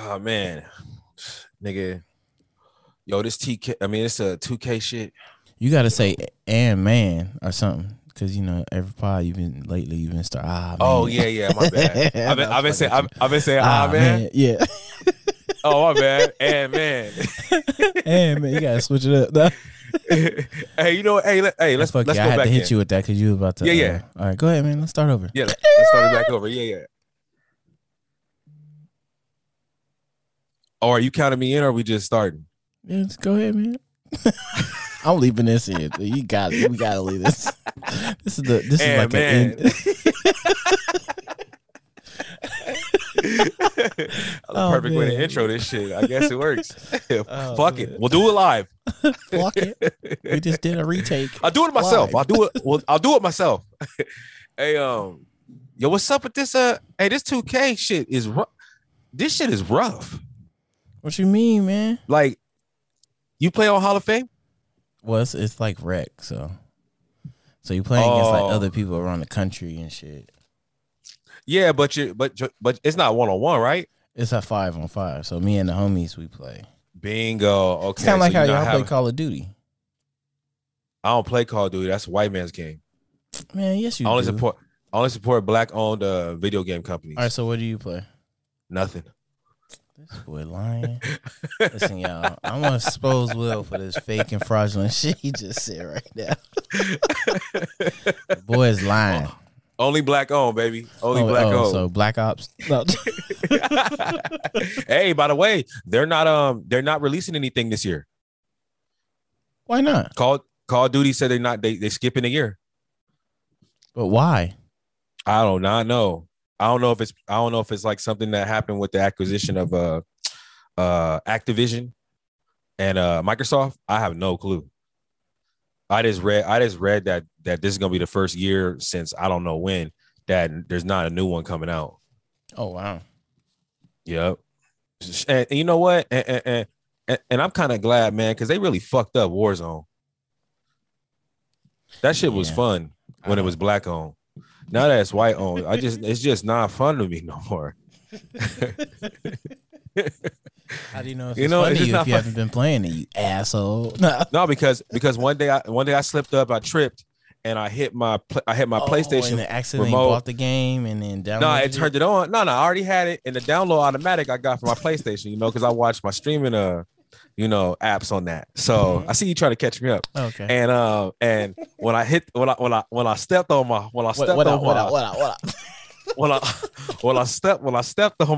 Oh man, nigga, yo, this TK. I mean, it's a 2K shit. You gotta say "and man" or something, because you know every pod you've been lately, you've been start. Ah, man. Oh yeah, my bad. I've been saying ah man, yeah. Oh my bad, and man, and man, you gotta switch it up. No. Hey, you know what? Hey, let's go back. I had to hit you with that because you were about to. Yeah. All right, go ahead, man. Let's start over. Yeah, let's start it back over. Yeah. Oh, are you counting me in, or are we just starting? Yeah, just go ahead, man. I'm leaving this in. You got it. We gotta leave this. This is like an end. Perfect way to intro this shit. I guess it works. Fuck it. We'll do it live. Fuck it. We just did a retake. I'll do it myself. I'll do it myself. Hey, yo, what's up with this? Hey, this 2K shit is rough. This shit is rough. What you mean, man? Like, you play on Hall of Fame? Well, it's like rec, so you play against like other people around the country and shit. Yeah, but it's not 1-on-1, right? It's a 5-on-5. So me and the homies we play. Bingo. Okay. It's kind of like how y'all play Call of Duty. I don't play Call of Duty. That's a white man's game. Man, yes you do. I only support black-owned video game companies. All right, so what do you play? Nothing. This boy lying. Listen, y'all, I'm gonna expose Will for this fake and fraudulent shit he just said right now. The boy is lying. Only black owned, baby. Only black owned. So Black Ops. No. Hey, by the way, they're not releasing anything this year. Why not? Call of Duty said they're skipping a year. But why? I do not know. I don't know if it's like something that happened with the acquisition of Activision and Microsoft. I have no clue. I just read that this is gonna be the first year since I don't know when that there's not a new one coming out. Oh wow. Yep. And you know what? And I'm kind of glad, man, because they really fucked up Warzone. That shit was fun when it was black owned. Now that it's white owned, it's just not fun to me no more. How do you know if it's funny if you haven't been playing it, you asshole? No, because one day I slipped up, I tripped, and I hit my PlayStation and accidentally remote. Bought the game and then downloaded. No, it turned it on. No, I already had it, and the download automatic I got from my PlayStation. Because I watched my streaming apps on that. So I see you trying to catch me up. Okay. And when I stepped on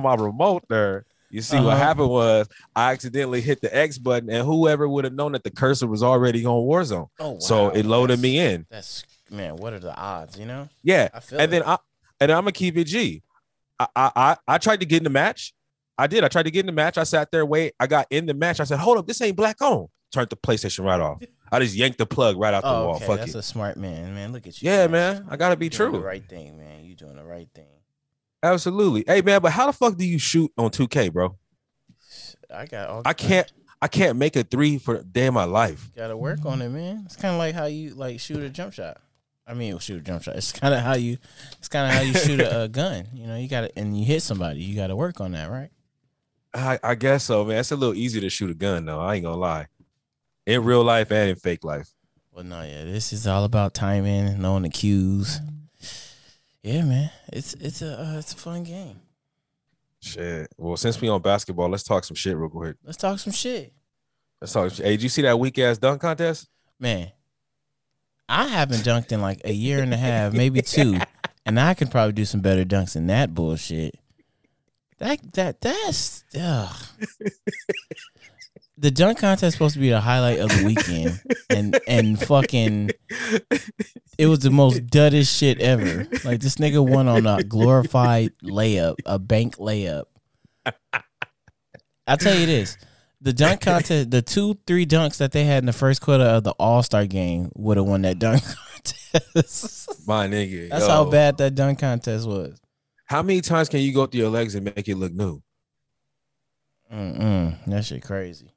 my remote there, you see what happened was I accidentally hit the X button, and whoever would have known that the cursor was already on Warzone. Oh wow. So it loaded me in. That's, man, what are the odds, you know? Yeah. I feel and then I'm gonna keep it G. I tried to get in the match. I did. I tried to get in the match. I sat there, wait. I got in the match. I said, hold up, this ain't black on. Turned the PlayStation right off. I just yanked the plug right out the wall. Okay. Fuck That's it. That's a smart man, man. Look at you. Yeah, man. I gotta be true. Doing the right thing, man. You doing the right thing. Absolutely. Hey, man, but how the fuck do you shoot on 2K, bro? I can't make a three for the day of my life. Gotta work on it, man. It's kind of like how you shoot a jump shot. It's kind of how you. It's kind of how you shoot a gun. You know, you gotta, and you hit somebody. You gotta work on that, right? I guess so, man. It's a little easier to shoot a gun, though. I ain't gonna lie. In real life and in fake life. Well, no, yeah, this is all about timing, knowing the cues. Yeah, man. It's a fun game. Shit. Well, since we on basketball, let's talk some shit real quick. Hey, did you see that weak ass dunk contest? Man, I haven't dunked in like a year and a half, maybe two, and I could probably do some better dunks than that bullshit. That's the dunk contest is supposed to be the highlight of the weekend, and fucking, it was the most duddest shit ever. Like, this nigga won on a glorified layup, a bank layup. I'll tell you this: the dunk contest, the 2-3 dunks that they had in the first quarter of the All-Star game would have won that dunk contest. My nigga, that's how bad that dunk contest was. How many times can you go through your legs and make it look new? That shit crazy.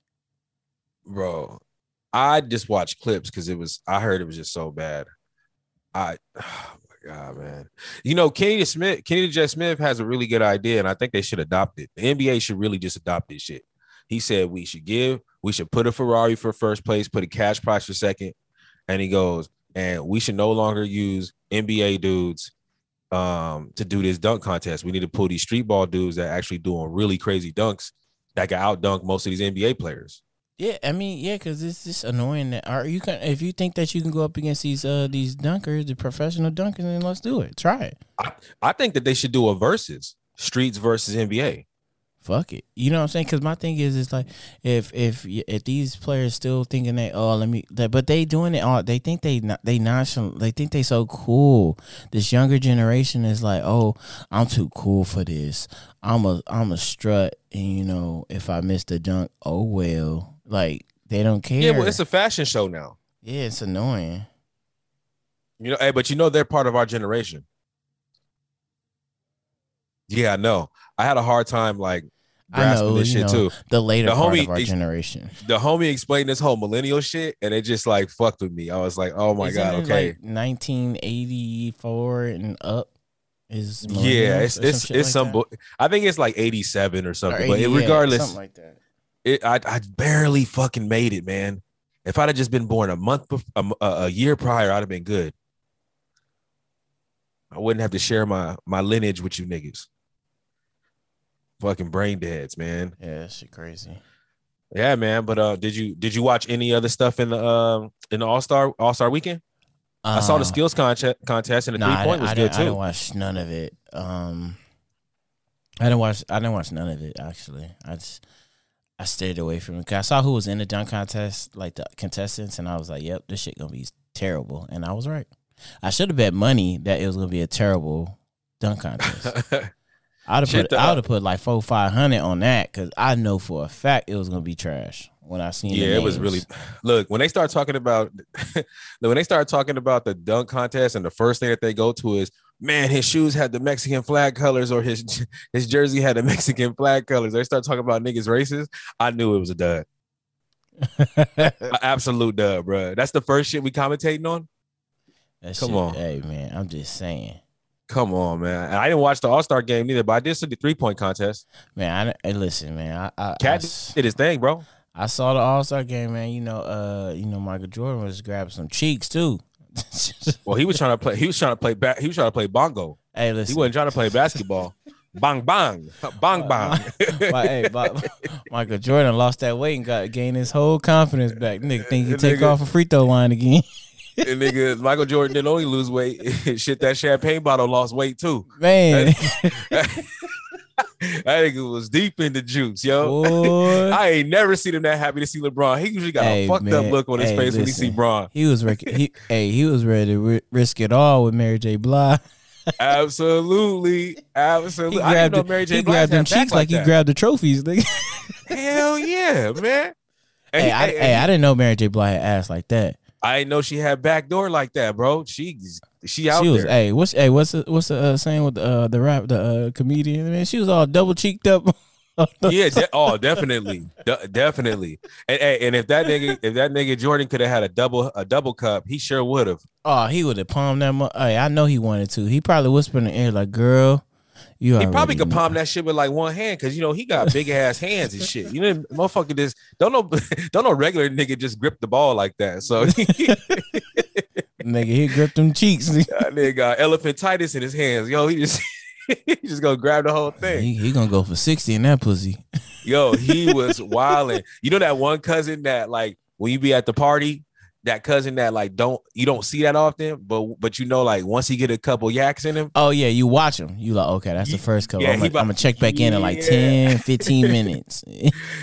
Bro, I just watched clips because I heard it was just so bad. I, oh my God, man. You know, Kenny J. Smith has a really good idea, and I think they should adopt it. The NBA should really just adopt this shit. He said we should put a Ferrari for first place, put a cash prize for second, and he goes, and we should no longer use NBA dudes to do this dunk contest. We need to pull these street ball dudes that actually doing really crazy dunks that can out-dunk most of these NBA players. Yeah, I mean, yeah, because it's just annoying that if you think that you can go up against these dunkers, the professional dunkers, then let's do it. Try it. I think that they should do a versus, streets versus NBA. Fuck it. You know what I'm saying? Because my thing is, it's like if these players still thinking that, oh, let me, but they doing it all. They think they nonchalant. They think they so cool. This younger generation is like, oh, I'm too cool for this. I'm a strut, and you know, if I miss the dunk, oh well. Like they don't care. Yeah, well, it's a fashion show now. Yeah, it's annoying. You know, hey, but you know they're part of our generation. Yeah, I know. I had a hard time like grasping this shit too. The later part of our generation. The homie explained this whole millennial shit, and it just like fucked with me. I was like, oh my god, okay. Like 1984 and up is yeah. It's some. I think it's like 87 or something. But regardless, something like that. I barely fucking made it, man. If I'd have just been born a year prior, I'd have been good. I wouldn't have to share my lineage with you niggas. Fucking brain deads, man. Yeah, that shit crazy. Yeah, man. But did you watch any other stuff in the All-Star weekend? I saw the skills contest and the 3-point was good too. I didn't watch none of it. I didn't watch none of it actually. I stayed away from it. 'Cause I saw who was in the dunk contest, like the contestants, and I was like, "Yep, this shit gonna be terrible." And I was right. I should have bet money that it was gonna be a terrible dunk contest. I would have put like 400-500 on that because I know for a fact it was gonna be trash when I seen. Yeah, it was really. Look, when they start talking about the dunk contest, and the first thing that they go to is, man, his shoes had the Mexican flag colors, or his jersey had the Mexican flag colors. They start talking about niggas racist. I knew it was a dud. Absolute dud, bro. That's the first shit we commentating on. Come on, hey man, I'm just saying. Come on, man. And I didn't watch the All-Star game either, but I did see the 3-point contest. Man, listen, man. Cat did his thing, bro. I saw the All-Star game, man. You know, Michael Jordan was grabbing some cheeks too. Well, he was trying to play. He was trying to play bongo. Hey, listen. He wasn't trying to play basketball. Bang, bang, bang, bang. Michael Jordan lost that weight and gained his whole confidence back. Nigga, think he take off a free throw line again? And nigga, Michael Jordan didn't only lose weight. Shit, that champagne bottle lost weight too. Man, that nigga was deep in the juice, yo. Boy. I ain't never seen him that happy to see LeBron. He usually got a fucked up look on his face when he see Bron. He was ready to risk it all with Mary J. Blige. Absolutely. I didn't know Mary J. Blige grabbed them cheeks like he grabbed the trophies, nigga. Hell yeah, man. I didn't know Mary J. Blige had ass like that. I didn't know she had backdoor like that, bro. She out there. Hey, what's the saying with the comedian? Man, she was all double cheeked up. Yeah, definitely, definitely. And if that nigga Jordan could have had a double cup, he sure would have. Oh, he would have palmed that. Hey, I know he wanted to. He probably whispered in the air like, "Girl." He probably could palm that shit with like one hand because, you know, he got big ass hands and shit. You know, motherfucker just don't know regular nigga just grip the ball like that. So nigga, he gripped them cheeks. That nigga got elephantitis in his hands. Yo, he just gonna grab the whole thing. He gonna go for 60 in that pussy. Yo, he was wilding. You know that one cousin that like when you be at the party, that cousin that like you don't see that often, but you know like once he get a couple yaks in him. Oh yeah, you watch him. You like, okay, that's the first couple. Yeah, I'm gonna check back in like 10, 15 minutes.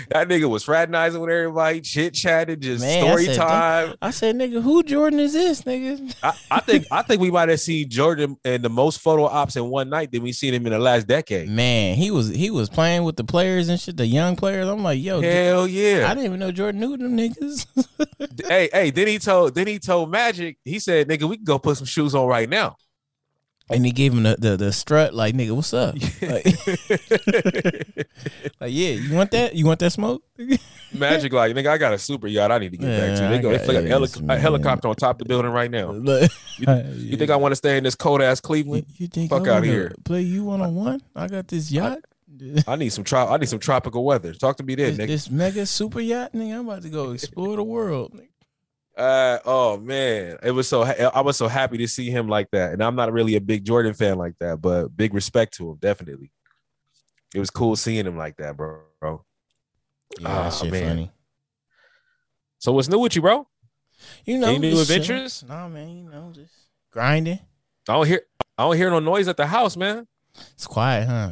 That nigga was fraternizing with everybody, chit chatted, just man, story time. I said, nigga, who Jordan is this, nigga? I think we might have seen Jordan in the most photo ops in one night than we seen him in the last decade. Man, he was playing with the players and shit, the young players. I'm like, yo, hell yeah. I didn't even know Jordan knew them niggas. hey, Then he told Magic, he said, nigga, we can go put some shoes on right now. And he gave him the strut, like, nigga, what's up? Like, Like, yeah, you want that? You want that smoke? Magic, like, nigga, I got a super yacht I need to get back to. They go, they like a helicopter on top of the building right now. You think I want to stay in this cold ass Cleveland? You think fuck out here? Play you one on one? I got this yacht. I need some tropical weather. Talk to me then, nigga. This mega super yacht, nigga. I'm about to go explore the world, nigga. Oh man, it was so I was so happy to see him like that, and I'm not really a big Jordan fan like that, but big respect to him, definitely. It was cool seeing him like that, bro. Yeah, that shit man. Funny. So what's new with you, bro? You know, any new adventures? Nah, man, you know, just grinding. I don't hear no noise at the house, man. It's quiet, huh?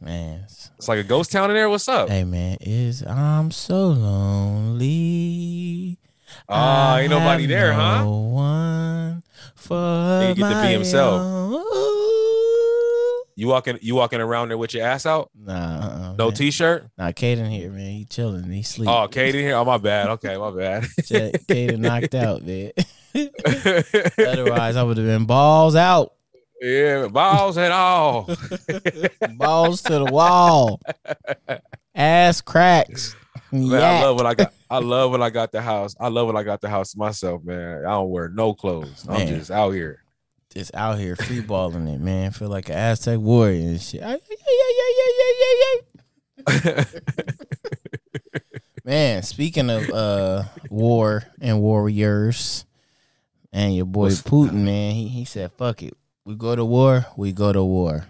Man, it's like a ghost town in there. What's up? Hey, man, I'm so lonely. Oh, ain't nobody there, huh? No one for you get to be himself. You walking around there with your ass out? Nah. No t-shirt? Nah, Caden here, man. He chilling. He sleeping. Oh, Caden here? Oh, my bad. Okay, my bad. Caden knocked out, man. Otherwise, I would have been balls out. Yeah, balls at all. Balls to the wall. Ass cracks. Man, yeah. I love when I got the house myself, man. I don't wear no clothes. Man. I'm just out here. Just out here free balling it, man. Feel like an Aztec warrior and shit. Man, speaking of war and warriors, and your boy Putin, man, he said, "Fuck it, we go to war. We go to war."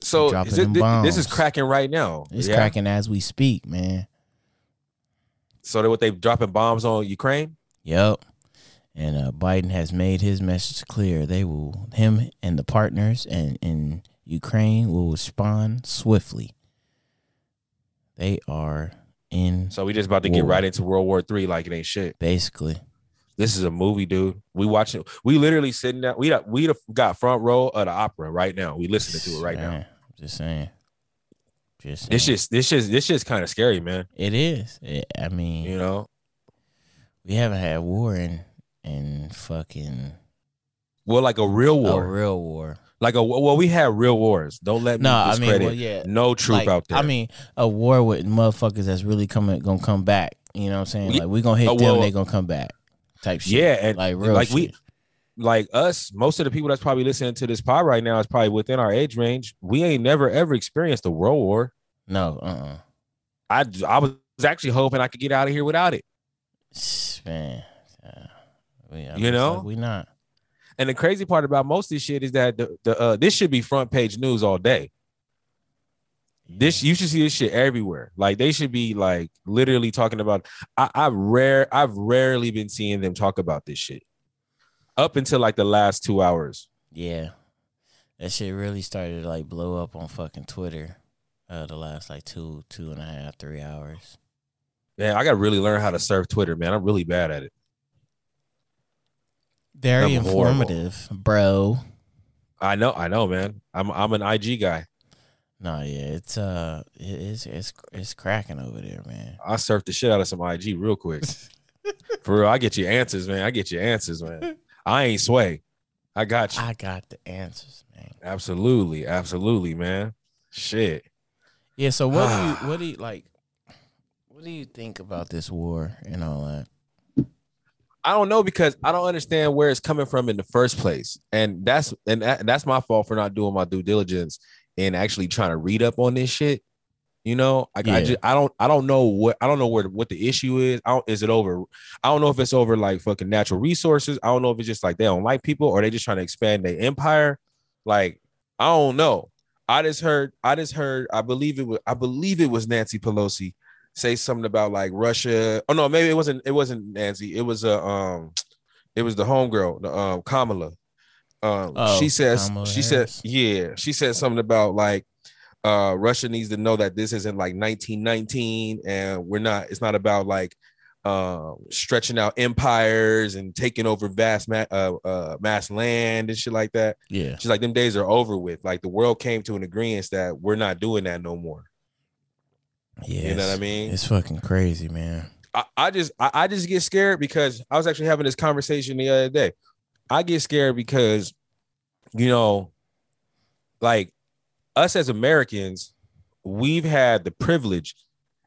So this is cracking right now. It's cracking as we speak, man. So what they dropping bombs on Ukraine? Yep. And Biden has made his message clear. Him and the partners in Ukraine will respond swiftly. They are in. So we just about to get right into World War III like it ain't shit. Basically. This is a movie, dude. We watching. We literally sitting down. We got front row of the opera right now. We listening to it right now. Just saying. Just saying. This shit's kind of scary, man. It is. I mean, you know, we haven't had war in fucking. Well, like a real war. Well, we had real wars. Don't let me discredit. Well, yeah, no troop like, out there. I mean, a war with motherfuckers that's really gonna come back. You know what I'm saying? Like we gonna hit them, they gonna come back. Type shit. Yeah, and like real shit. Like us, most of the people that's probably listening to this pod right now is probably within our age range. We ain't never ever experienced a world war. No, I was actually hoping I could get out of here without it. Man, you know, like we not. And the crazy part about most of this shit is that this should be front page news all day. This you should see this shit everywhere. Like they should be like literally talking about. I've rarely been seeing them talk about this shit up until like the last 2 hours. Yeah, that shit really started to like blow up on fucking Twitter. The last like two and a half, 3 hours. Man, I gotta really learn how to surf Twitter, man. I'm really bad at it. Very informative, bro. I know, man. I'm an IG guy. No, yeah, it's cracking over there, man. I surfed the shit out of some IG real quick. For real, I get your answers, man. I ain't sway. I got you. I got the answers, man. Absolutely, absolutely, man. Shit. Yeah. So what do you think about this war and all that? I don't know because I don't understand where it's coming from in the first place, and that's my fault for not doing my due diligence. And actually trying to read up on this shit, you know, I don't know what the issue is. Is it over? I don't know if it's over like fucking natural resources. I don't know if it's just like they don't like people or they just trying to expand their empire. Like I don't know. I just heard. I believe it was Nancy Pelosi say something about like Russia. Oh no, maybe it wasn't. It wasn't Nancy. It was it was the homegirl, Kamala. She said something about like Russia needs to know that this isn't like 1919 and it's not about like stretching out empires and taking over vast mass land and shit like that. Yeah, she's like them days are over with. Like the world came to an agreement that we're not doing that no more. Yeah, you know what I mean? It's fucking crazy, man. I just get scared because I was actually having this conversation the other day. I get scared because, you know, like us as Americans, we've had the privilege,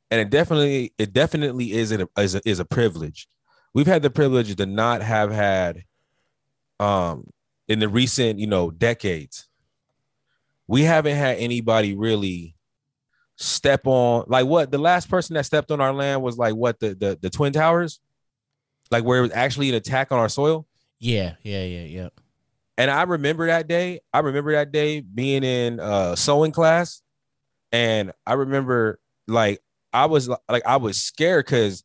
and it definitely is a privilege. We've had the privilege to not have had, in the recent, decades, we haven't had anybody really step on, like, what the last person that stepped on our land was, like, what, the Twin Towers, like, where it was actually an attack on our soil. Yeah. And I remember that day. I remember that day being in sewing class, and I remember, like, I was scared because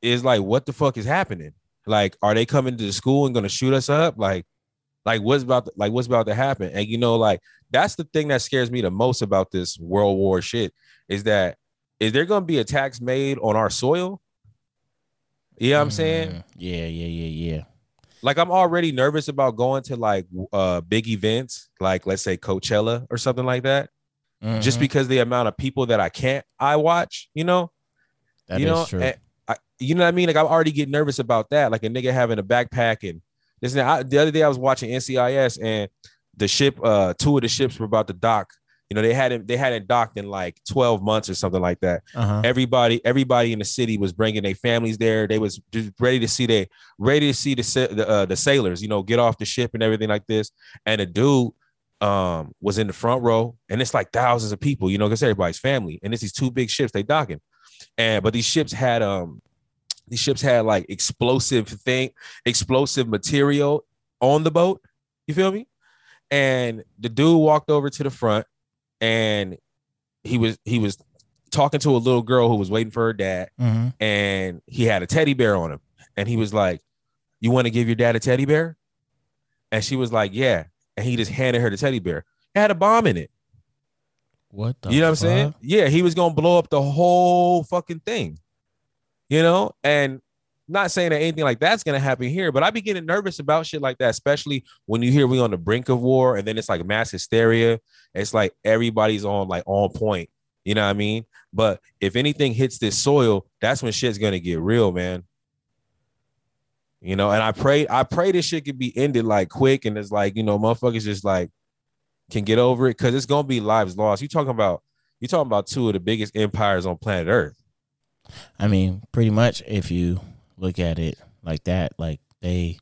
it's like, what the fuck is happening? Like, are they coming to the school and gonna shoot us up? Like what's about to happen? And like, that's the thing that scares me the most about this world war shit, is there gonna be attacks made on our soil? You know what I'm saying? Yeah. Like, I'm already nervous about going to, like, big events, like, let's say Coachella or something like that. Mm-hmm. Just because the amount of people that I watch, that is true. You know what I mean? Like, I already get nervous about that. Like, a nigga having a backpack and this. The other day I was watching NCIS, and the ship, two of the ships were about to dock. They hadn't docked in like 12 months or something like that. Uh-huh. Everybody in the city was bringing their families there. They was just ready to see the sailors, get off the ship and everything like this. And a dude was in the front row, and it's like thousands of people, because everybody's family. And it's these two big ships, they docking. But these ships had like explosive material on the boat. You feel me? And the dude walked over to the front, and he was talking to a little girl who was waiting for her dad. Mm-hmm. And he had a teddy bear on him. And he was like, "You want to give your dad a teddy bear?" And she was like, "Yeah." And he just handed her the teddy bear. It had a bomb in it. What the fuck? You know what I'm saying? Yeah, he was going to blow up the whole fucking thing. And not saying that anything like that's going to happen here, but I be getting nervous about shit like that, especially when you hear we on the brink of war, and then it's like mass hysteria. It's like everybody's on point. You know what I mean? But if anything hits this soil, that's when shit's going to get real, man. And I pray this shit could be ended like quick, and it's like, motherfuckers just like can get over it, because it's going to be lives lost. You're talking about two of the biggest empires on planet Earth. I mean, pretty much if you look at it like that, like they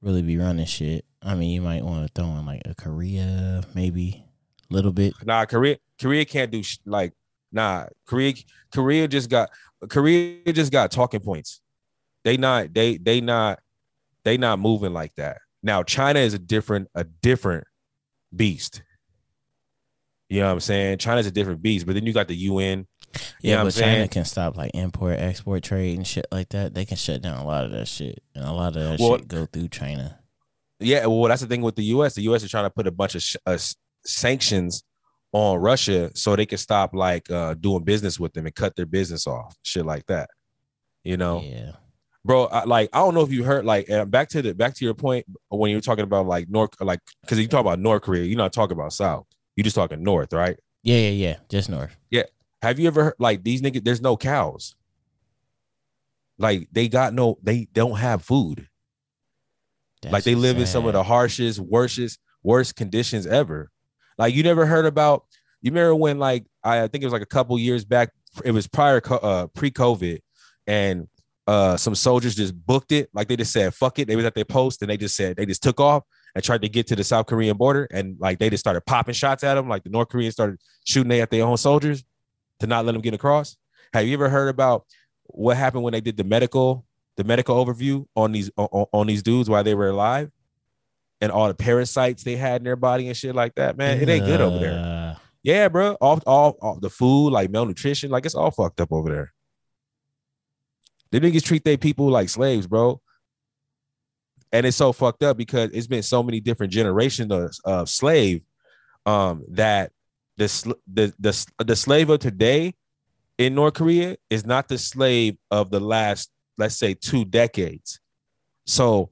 really be running shit. I mean, you might want to throw in like a Korea, maybe a little bit. Nah, Korea can't do Korea just got talking points. They not moving like that. Now, China is a different beast. You know what I'm saying? China's a different beast, but then you got the UN. Yeah, but China can stop like import, export, trade and shit like that. They can shut down a lot of that shit, and a lot of that shit go through China. Yeah, well, that's the thing with the U.S. The U.S. is trying to put a bunch of sanctions on Russia so they can stop like doing business with them and cut their business off, shit like that. Yeah, bro. I don't know if you heard, like, back to your point when you were talking about like North, like, because you talk about North Korea, you're not talking about South. You're just talking North, right? Yeah, just North. Yeah. Have you ever heard, like, these niggas, there's no cows. Like, they don't have food. That's like, they live sad. In some of the harshest, worst conditions ever. Like, you never heard about, you remember when, like, I think it was like a couple years back, it was pre-COVID, and some soldiers just booked it. Like, they just said, fuck it. They was at their post, and they just took off and tried to get to the South Korean border. And like, they just started popping shots at them. Like, the North Koreans started shooting at their own soldiers to not let them get across. Have you ever heard about what happened when they did the medical overview on these dudes while they were alive, and all the parasites they had in their body and shit like that? Man, it ain't good over there. Yeah, bro. All the food, like malnutrition, like it's all fucked up over there. The niggas treat their people like slaves, bro. And it's so fucked up because it's been so many different generations of slave that the slave of today in North Korea is not the slave of the last, let's say, 2 decades. So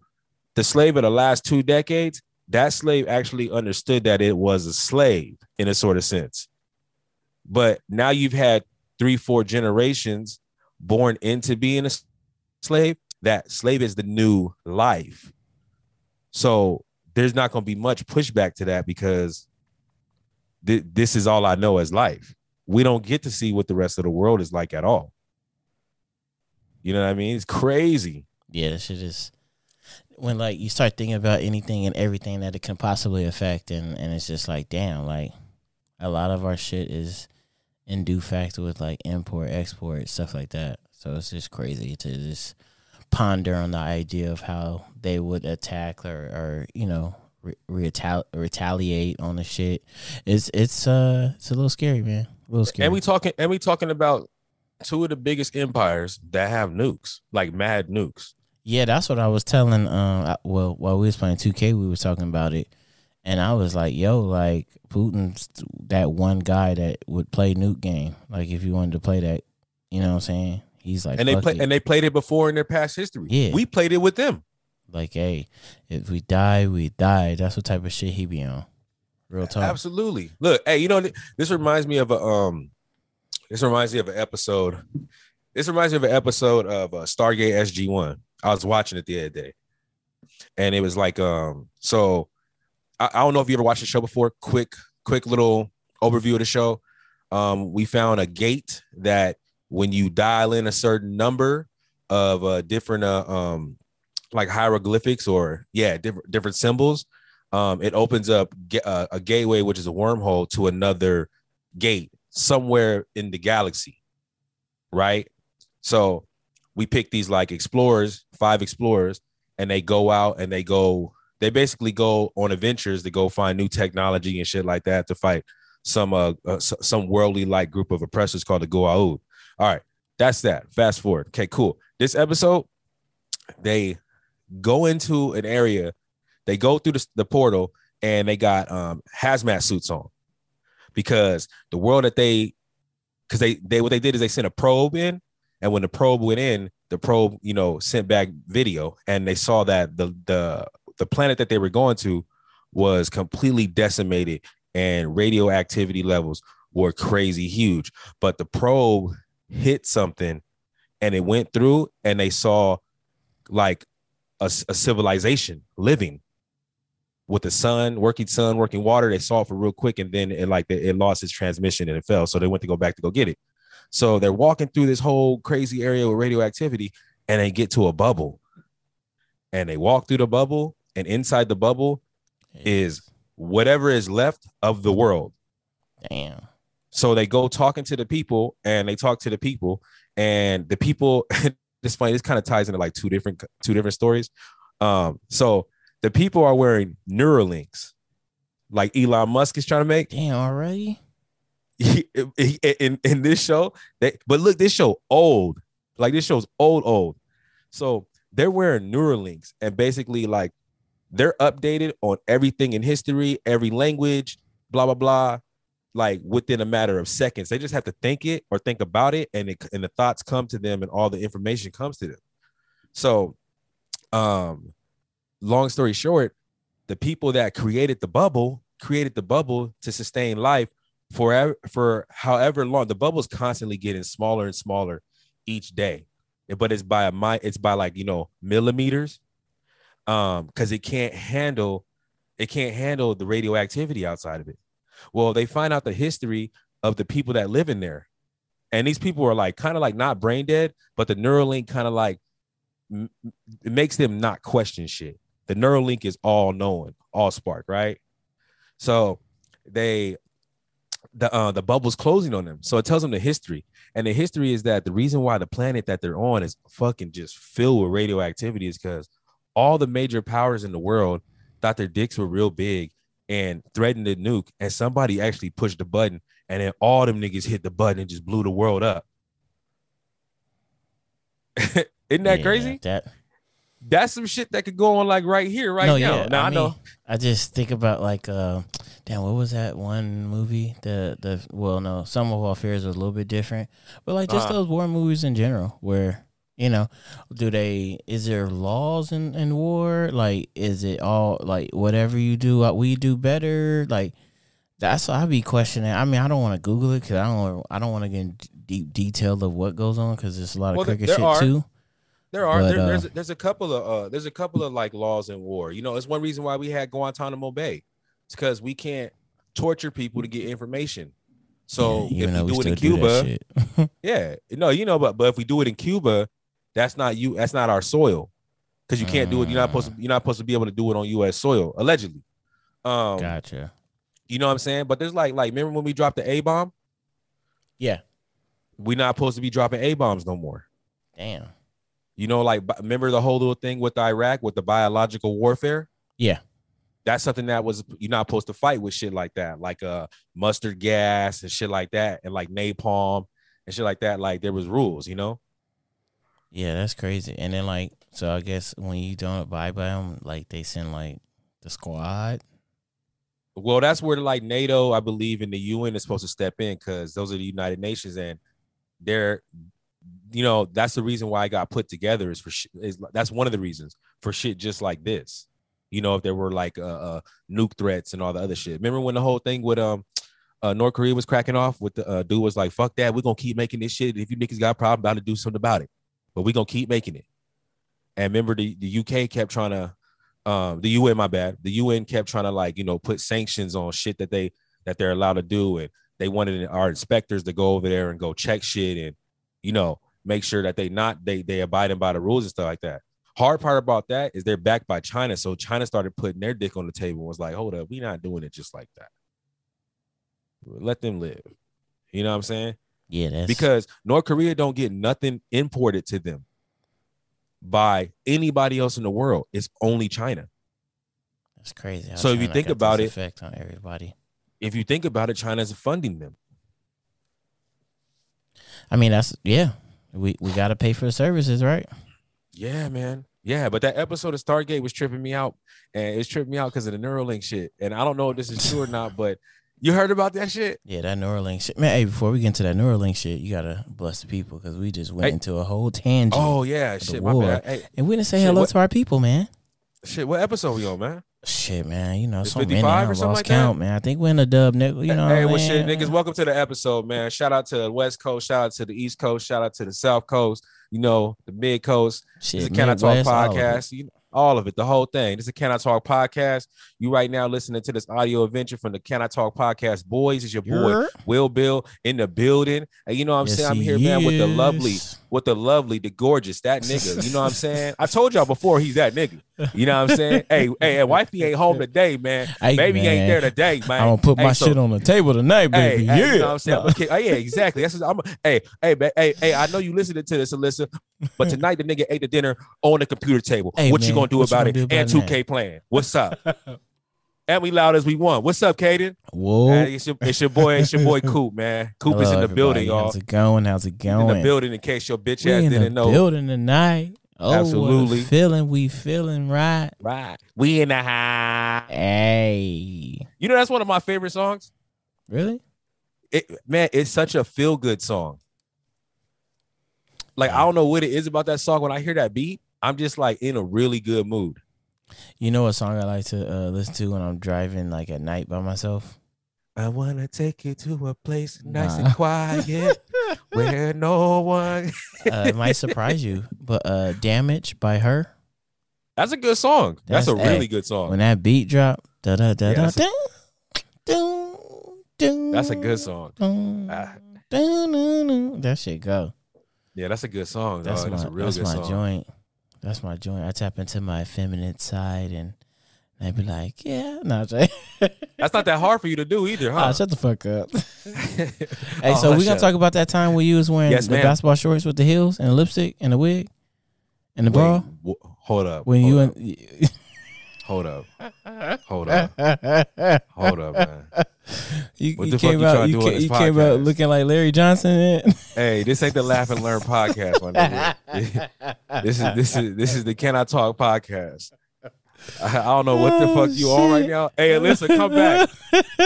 the slave of the last 2 decades, that slave actually understood that it was a slave in a sort of sense. But now you've had 3-4 generations born into being a slave. That slave is the new life. So there's not going to be much pushback to that because this is all I know as life. we don't get to see what the rest of the world is like at all. You know what I mean? It's crazy. Yeah, that shit is. When like you start thinking about anything and everything that it can possibly affect, and it's just like, damn, like a lot of our shit is in due factor with like import, export, stuff like that. So it's just crazy to just ponder on the idea of how they would attack or you know, retaliate on the shit. It's a little scary, man. A little scary. And we talking about two of the biggest empires that have nukes, like mad nukes. Yeah, that's what I was telling. Well, while we was playing 2K, we were talking about it, and I was like, "Yo, like Putin's that one guy that would play nuke game. Like, if you wanted to play that, you know what I'm saying? He's like, and they played it before in their past history. Yeah, we played it with them. Like, hey, if we die, we die. That's what type of shit he be on. Real talk. Absolutely. Look, hey, you know, this reminds me of an episode of Stargate SG-1. I was watching it the other day, and it was like, so I don't know if you ever watched the show before. Quick little overview of the show. We found a gate that when you dial in a certain number of different, like hieroglyphics or different symbols, it opens up a gateway, which is a wormhole to another gate somewhere in the galaxy, right? So we pick these like explorers, 5 explorers, and they go out and they basically go on adventures to go find new technology and shit like that to fight some worldly like group of oppressors called the Goa'uld. All right, that's that. Fast forward. Okay, cool. This episode, they go into an area, they go through the portal, and they got hazmat suits on because the world that what they did is they sent a probe in. And when the probe went in, the probe, you know, sent back video, and they saw that the planet that they were going to was completely decimated, and radioactivity levels were crazy huge. But the probe hit something, and it went through, and they saw like a civilization living with the sun, working water. They saw it for real quick, and then it lost its transmission and it fell. So they went to go back to go get it. So they're walking through this whole crazy area with radioactivity, and they get to a bubble, and they walk through the bubble, and inside the bubble is whatever is left of the world. Damn. So they go talking to the people, and they talk to the people, and the people, it's funny, this kind of ties into like two different stories. So the people are wearing Neuralinks like Elon Musk is trying to make. Damn, already? In this show, this show's old. So they're wearing Neuralinks, and basically like they're updated on everything in history, every language, blah blah blah, like within a matter of seconds. They just have to think it or think about it, and the thoughts come to them, and all the information comes to them. So, long story short, the people that created the bubble to sustain life. For however long, the bubble's constantly getting smaller and smaller each day, but it's by millimeters, because it can't handle the radioactivity outside of it. Well, they find out the history of the people that live in there, and these people are like kind of like not brain dead, but the Neuralink kind of like it makes them not question shit. The Neuralink is all knowing, all spark, right? So the bubble's closing on them. So it tells them the history. And the history is that the reason why the planet that they're on is fucking just filled with radioactivity is because all the major powers in the world thought their dicks were real big and threatened to nuke. And somebody actually pushed the button, and then all them niggas hit the button and just blew the world up. Isn't that crazy? That's some shit that could go on like right here, right now. Yeah. Now I mean, I know. I just think about like, what was that one movie? Some of Our Fears was a little bit different, but like just those war movies in general, where you know, is there laws in war? Like, is it all like whatever you do, we do better? Like, that's what I be questioning. I mean, I don't want to Google it because I don't want to get in deep detail of what goes on because there's a lot of crooked shit too. There's a couple of like laws in war. You know, it's one reason why we had Guantanamo Bay. It's because we can't torture people to get information. So if we do it in Cuba, yeah, no, you know, but if we do it in Cuba, that's not you. That's not our soil, because you can't do it. You're not supposed to be able to do it on U.S. soil, allegedly. Gotcha. You know what I'm saying? But there's like remember when we dropped the A-bomb? Yeah. We're not supposed to be dropping A-bombs no more. Damn. You know, like, remember the whole little thing with Iraq, with the biological warfare? Yeah. That's something that was, you're not supposed to fight with shit like that, like mustard gas and shit like that, and like napalm and shit like that. Like, there was rules, you know? Yeah, that's crazy. And then, like, so I guess when you don't abide by them, like, they send, like, the squad? Well, that's where, like, NATO, I believe, and the UN is supposed to step in, because those are the United Nations, and they're... You know, that's the reason why I got put together is for that's one of the reasons for shit just like this. You know, if there were like nuke threats and all the other shit. Remember when the whole thing with North Korea was cracking off with the dude was like, fuck that. We're going to keep making this shit. If you niggas got a problem, about to do something about it. But we're going to keep making it. And remember the UK kept trying to the UN, my bad. The UN kept trying to, like, you know, put sanctions on shit that they're allowed to do. And they wanted our inspectors to go over there and go check shit and, you know, make sure that they abiding by the rules and stuff like that. Hard part about that is they're backed by China. So China started putting their dick on the table and was like, hold up, we're not doing it just like that. Let them live. You know what I'm saying? Yeah, because North Korea don't get nothing imported to them by anybody else in the world. It's only China. That's crazy. So if you think about it, effect on everybody. If you think about it, China's funding them. I mean, that's, yeah. We got to pay for the services, right? Yeah, man. Yeah, but that episode of Stargate was tripping me out. And it's tripping me out because of the Neuralink shit. And I don't know if this is true or not, but you heard about that shit? Yeah, that Neuralink shit. Man, hey, before we get into that Neuralink shit, you got to bless the people, because we just went into a whole tangent. Oh, yeah. Shit, my bad. Hey, and we didn't say hello to our people, man. Shit, what episode we on, man? Shit, man, you know, so many, I lost like count, that? Man. I think we're in a dub, nigga. You know, hey, well, shit, niggas, welcome to the episode, man. Shout out to the West Coast, shout out to the East Coast, shout out to the South Coast. You know, the Mid Coast. Shit, it's a Can I Talk podcast. You know, all of it, the whole thing. This is a Can I Talk podcast. You right now listening to this audio adventure from the Can I Talk podcast. Boys, is your boy Will Bill in the building. And you know what I'm saying? I'm here, man, with the lovely, the gorgeous, that nigga. You know what I'm saying? I told y'all before, he's that nigga. You know what I'm saying? Hey, wifey ain't home today, man. Hey, baby, man, ain't there today, man. I'm gonna put my shit on the table tonight, baby. You know what I'm saying? Okay. Oh, yeah, exactly. That's what I'm. Hey, I know you listening to this, Alyssa, but tonight the nigga ate the dinner on the computer table. Hey, what, man, you gonna do what about it? And 2K that? Playing. What's up? And we loud as we want. What's up, Caden? Whoa. Hey, it's your boy Coop, man. Coop is in the building, y'all. How's it going? In the building, in case your bitch ass didn't know. Building tonight. Oh, absolutely. We feeling right. Right. We in the high. Hey. You know, that's one of my favorite songs. Really? It's such a feel-good song. Like, I don't know what it is about that song. When I hear that beat, I'm just like in a really good mood. You know what song I like to listen to when I'm driving, like, at night by myself? I want to take you to a place nice and quiet where no one... it might surprise you, but Damage by Her. That's a good song. That's a really good song. When that beat drop, that's a good song. That shit go. Yeah, that's a good song. That's a real good song. That's my joint. I tap into my feminine side and I'd be like, yeah. No, that's not that hard for you to do either, huh? Oh, shut the fuck up. Hey, so we're going to talk about that time where you was wearing the basketball shorts with the heels and the lipstick and the wig and the bra? Hold up. Hold up, man. You came out looking like Larry Johnson. Man. Hey, this ain't the Laugh and Learn podcast, my nigga. This is the Can I Talk podcast. I don't know what the fuck you on right now. Hey, Alyssa, come back.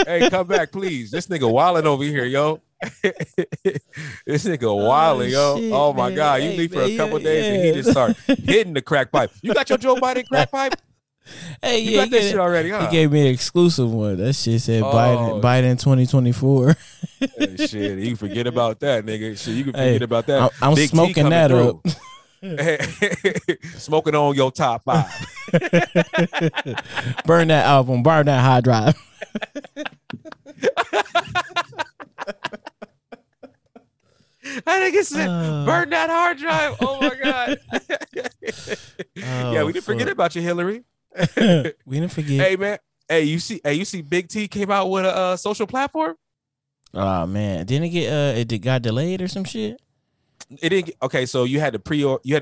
Hey, come back, please. This nigga wilding over here, yo. This nigga wilding, yo. Shit, oh my God, you leave for a couple days and he just start hitting the crack pipe. You got your Joe Biden crack pipe? Hey, you got that shit already, huh? He gave me an exclusive one. That shit said Biden 2024. Shit, you forget about that, nigga. Shit, you can forget about that. I'm smoking that up. Smoking on your top 5. Burn that album. Burn that hard drive. I guess it burn that hard drive. Oh my God. Yeah, we didn't forget about you, Hillary. We didn't forget. Hey man, you see Big T came out with a social platform? Oh man, didn't it get it got delayed or some shit? It didn't. Okay, so you had to pre-set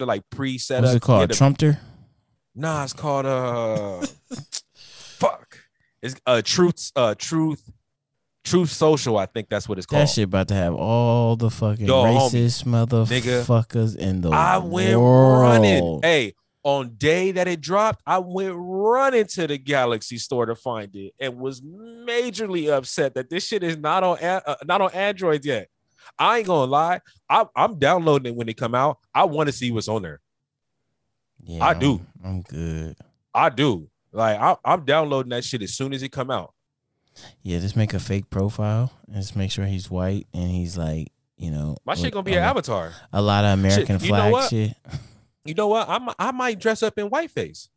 up. What's it called? Trumpter? Nah, it's called fuck. It's Truth Social. I think that's what it's called. That shit about to have all the fucking racist motherfuckers in the world. I went running. Hey, on day that it dropped, I went running to the Galaxy store to find it, and was majorly upset that this shit is not on Android yet. I ain't gonna lie, I'm downloading it when they come out. I want to see what's on there. Yeah, I do. I'm good. I do. Like I'm downloading that shit as soon as it come out. Yeah, just make a fake profile and just make sure he's white and he's like, you know, my shit gonna be an avatar. A lot of American flag shit. You know what? I might dress up in whiteface.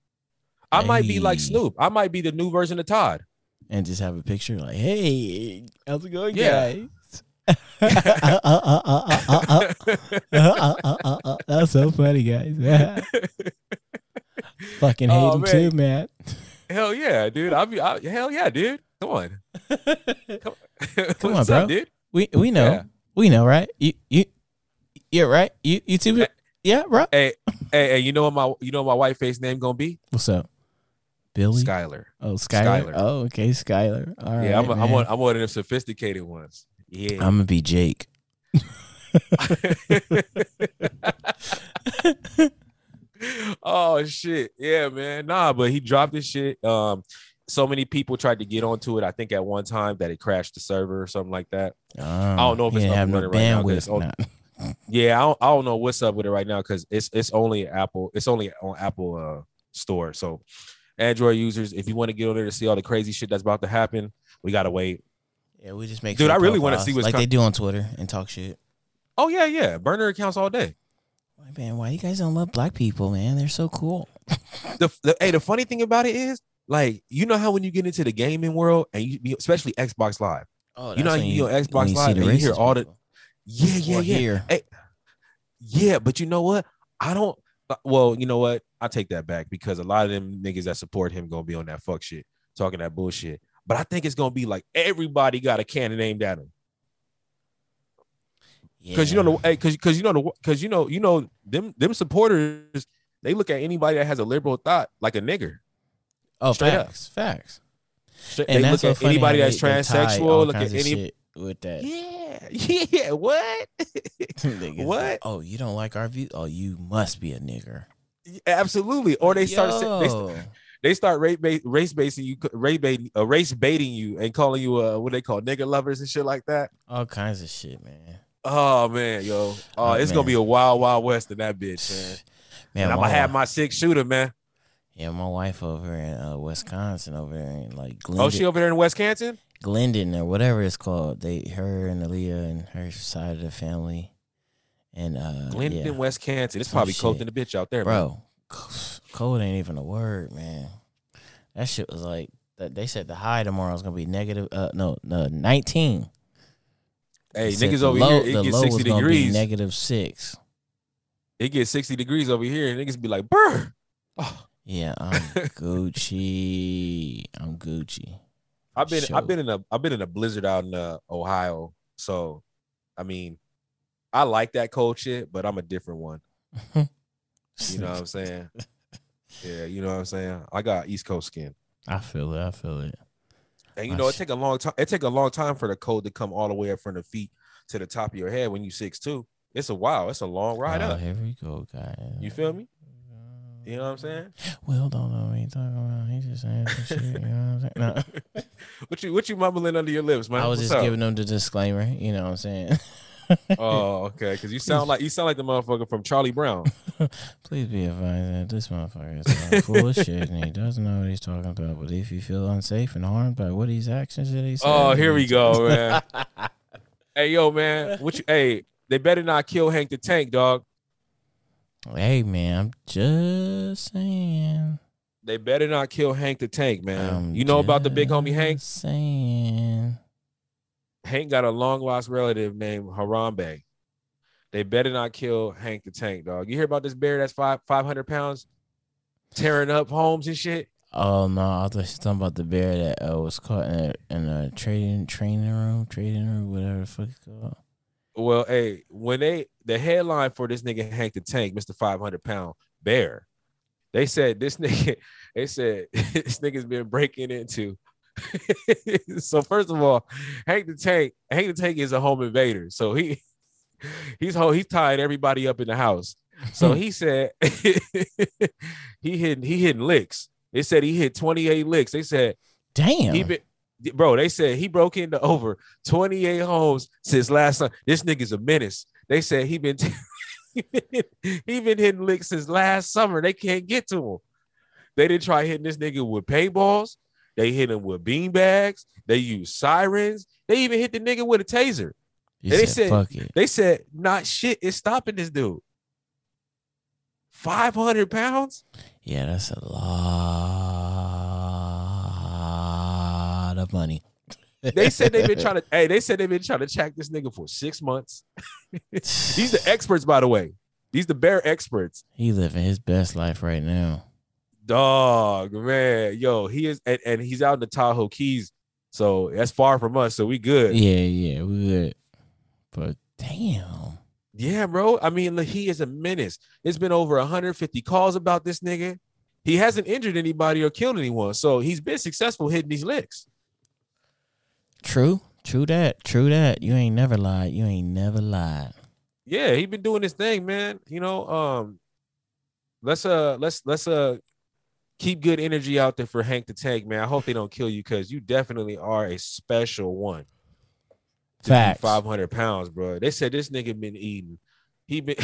I might be like Snoop. I might be the new version of Todd. And just have a picture like, hey, how's it going, guys? That's so funny, guys. Fucking hate him too, man. Hell yeah, dude. Hell yeah, dude. Come on. Come on, bro. Up, dude? We know. Yeah. We know, right? Yeah, right? You too. Yeah, bro. Hey, you know what my white face name gonna be? What's up? Billy? Skyler. Oh, Skyler. Oh, okay, Skyler. All right. Yeah, I'm one of them sophisticated ones. Yeah. I'm gonna be Jake. Oh shit. Yeah, man. Nah, but he dropped this shit. So many people tried to get onto it. I think at one time that it crashed the server or something like that. I don't know if it's up with it right now. Yeah, I don't know what's up with it right now because it's only Apple. It's only on Apple store. So Android users, if you want to get over there to see all the crazy shit that's about to happen, we gotta wait. Yeah, we just make. Dude, I really want to see what's like they do on Twitter and talk shit. Oh yeah, burner accounts all day. Man, why you guys don't love black people, man? They're so cool. The funny thing about it is, like, you know how when you get into the gaming world and you especially Xbox Live, you know how you on Xbox Live and you hear all the. Yeah. Hey, yeah, but you know what? I don't. Well, you know what? I take that back because a lot of them niggas that support him gonna be on that fuck shit, talking that bullshit. But I think it's gonna be like everybody got a cannon aimed at him. Yeah. Cause you know them supporters, they look at anybody that has a liberal thought like a nigger. Oh, facts. And they look at anybody that's transsexual. Look at any. With that, yeah. What? What? Like, oh, you don't like our view? Oh, you must be a nigger. Absolutely. Or they start race baiting you, and calling you what they call nigger lovers and shit like that. All kinds of shit, man. Oh man, yo, it's gonna be a wild west in that bitch, man. Man, I'm gonna have my 6-shooter, man. Yeah, my wife over in Wisconsin, over there, and like Glendon. Oh, she over there in West Canton. Glendon or whatever it's called. Her and Aaliyah and her side of the family. And Glendon, West Canton. It's probably cold in the bitch out there, bro. Man. Cold ain't even a word, man. That shit was like they said the high tomorrow is gonna be negative 19. Hey, niggas over here, it gets 60 degrees. -6. It gets 60 degrees over here, and niggas be like, brr. Oh. Yeah, I'm Gucci. I'm Gucci. I've been in a blizzard out in Ohio, so I mean, I like that cold shit, but I'm a different one. You know what I'm saying? Yeah, you know what I'm saying. I got East Coast skin. I feel it. And you know, it take a long time. It take a long time for the cold to come all the way up from the feet to the top of your head when you 6'2". It's a while. It's a long ride up. Here we go, guys. You feel me? You know what I'm saying? Will don't know what he's talking about. He's just saying some shit. You know what I'm saying? No. What you mumbling under your lips, man? I was just giving them the disclaimer. You know what I'm saying? Oh, okay. Because you sound like the motherfucker from Charlie Brown. Please be advised that this motherfucker is like full of shit and he doesn't know what he's talking about. But if you feel unsafe and harmed by what his actions that he said, oh, here we go, man. Hey, yo, man. Hey, they better not kill Hank the Tank, dog. Hey man, I'm just saying. They better not kill Hank the Tank, man. You know about the big homie Hank? Saying. Hank got a long lost relative named Harambe. They better not kill Hank the Tank, dog. You hear about this bear that's 500 pounds tearing up homes and shit? Oh, no. I thought you were talking about the bear that was caught in a trading room, whatever the fuck it's called. Well, hey, when the headline for this nigga Hank the Tank, Mr. 500-pound bear, they said this nigga's been breaking into. So first of all, Hank the Tank is a home invader. So he's tying everybody up in the house. So he said he hitting licks. They said he hit 28 licks. They said, damn. They said he broke into over 28 homes since last time. This nigga's a menace. They said he been hitting licks since last summer. They can't get to him. They didn't try hitting this nigga with paintballs. They hit him with beanbags. They used sirens. They even hit the nigga with a taser. They said, not shit is stopping this dude. 500 pounds? Yeah, that's a lot of money. They said they've been trying to check this nigga for 6 months. These are experts, by the way. These the bear experts. He living his best life right now. Dog, man. Yo, he is and he's out in the Tahoe Keys. So that's far from us. So we good. Yeah, we good. But damn. Yeah, bro. I mean, he is a menace. It's been over 150 calls about this nigga. He hasn't injured anybody or killed anyone. So he's been successful hitting these licks. True that. You ain't never lied. Yeah, he been doing this thing, man. You know, let's keep good energy out there for Hank the Tank, man. I hope they don't kill you because you definitely are a special one. Facts. 500 pounds, bro. They said this nigga been eating. They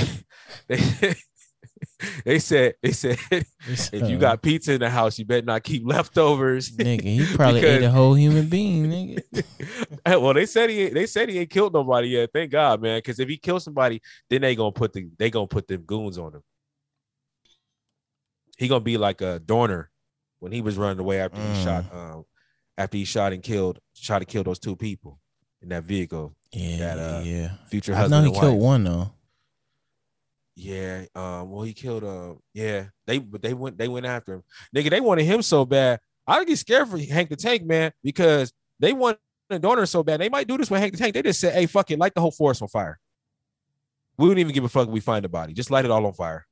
said if you got pizza in the house, you better not keep leftovers. Nigga, he probably ate a whole human being, nigga. Well, they said he ain't killed nobody yet. Thank God, man. Because if he kills somebody, then they gonna put them goons on him. He gonna be like a Dorner when he was running away after he shot, and killed those two people in that vehicle. Yeah, yeah. Future husband. I know he killed one though. Yeah. Well, he killed. Yeah. They went after him, nigga. They wanted him so bad. I get scared for Hank the Tank, man, because they want Dorner so bad. They might do this with Hank the Tank. They just said, "Hey, fuck it, light the whole forest on fire. We wouldn't even give a fuck if we find a body. Just light it all on fire.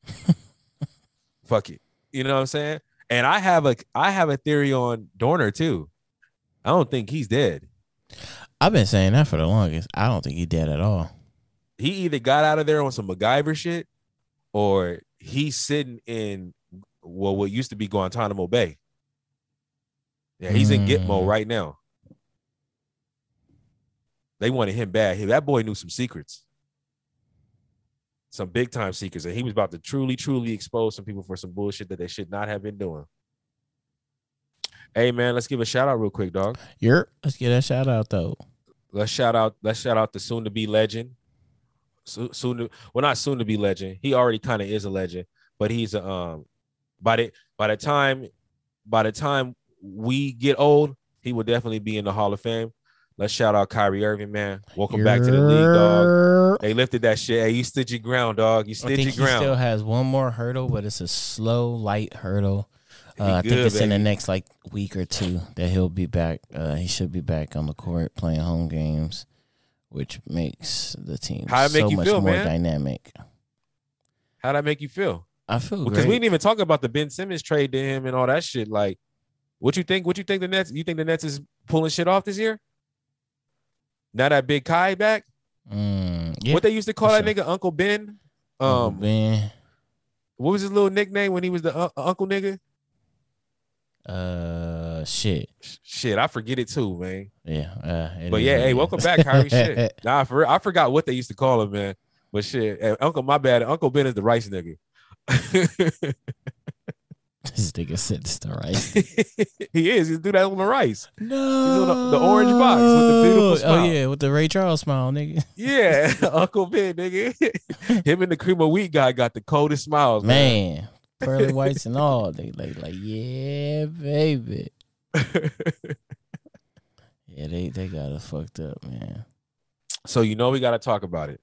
Fuck it." You know what I'm saying? And I have a theory on Dorner too. I don't think he's dead. I've been saying that for the longest. I don't think he's dead at all. He either got out of there on some MacGyver shit, or he's sitting in what used to be Guantanamo Bay. Yeah, he's in Gitmo right now. They wanted him bad. That boy knew some secrets. Some big time secrets, and he was about to truly, truly expose some people for some bullshit that they should not have been doing. Hey man, let's give a shout out real quick, dog. Yep, let's get a shout out though. Let's shout out the soon to be legend. Not soon to be legend. He already kind of is a legend, but he's a by the time we get old, he will definitely be in the Hall of Fame. Let's shout out Kyrie Irving, man. Welcome back to the league, dog. They lifted that shit. Hey, you stood your ground, dog. He still has one more hurdle, but it's a slow, light hurdle. I think it's in the next like week or two that he'll be back. He should be back on the court playing home games, which makes the team so much more dynamic. How'd that make you feel? I feel great. Because we didn't even talk about the Ben Simmons trade to him and all that shit. Like, what you think the Nets? You think the Nets is pulling shit off this year? Now that big Kai back, yeah. What they used to call that nigga, Uncle Ben. Uncle Ben. What was his little nickname when he was the uncle nigga? Shit, I forget it too, man. Yeah, hey, welcome back, Kyrie. Shit, nah, for real, I forgot what they used to call him, man. But shit, hey, my bad. Uncle Ben is the rice nigga. This nigga said it's the rice. He is. He's doing that on the rice. No. He's on the orange box with the beautiful smile. Oh, yeah, with the Ray Charles smile, nigga. Yeah, Uncle Ben, nigga. Him and the cream of wheat guy got the coldest smiles, man. Pearly whites and all. They like, yeah, baby. Yeah, they got it fucked up, man. So, you know we got to talk about it.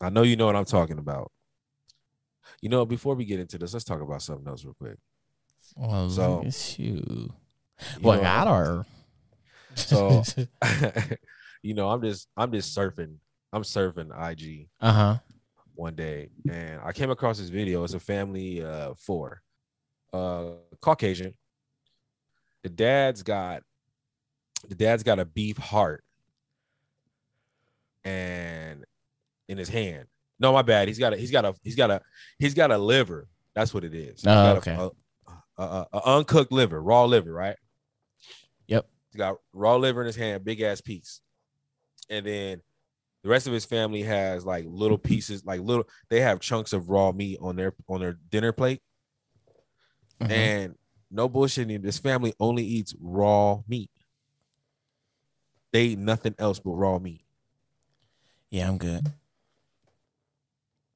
I know you know what I'm talking about. You know, before we get into this, let's talk about something else real quick. Well, so, you. Well, got her. So, you know, I'm just surfing. I'm surfing IG. Uh-huh. One day, and I came across this video. It's a family four, Caucasian. The dad's got a beef heart, and in his hand. No, my bad. He's got a liver. That's what it is. Oh, okay. A uncooked liver, raw liver, right? Yep. He's got raw liver in his hand, big ass piece, and then the rest of his family has like little pieces, like little. They have chunks of raw meat on their dinner plate, mm-hmm. and no bullshitting. This family only eats raw meat. They eat nothing else but raw meat. Yeah, I'm good.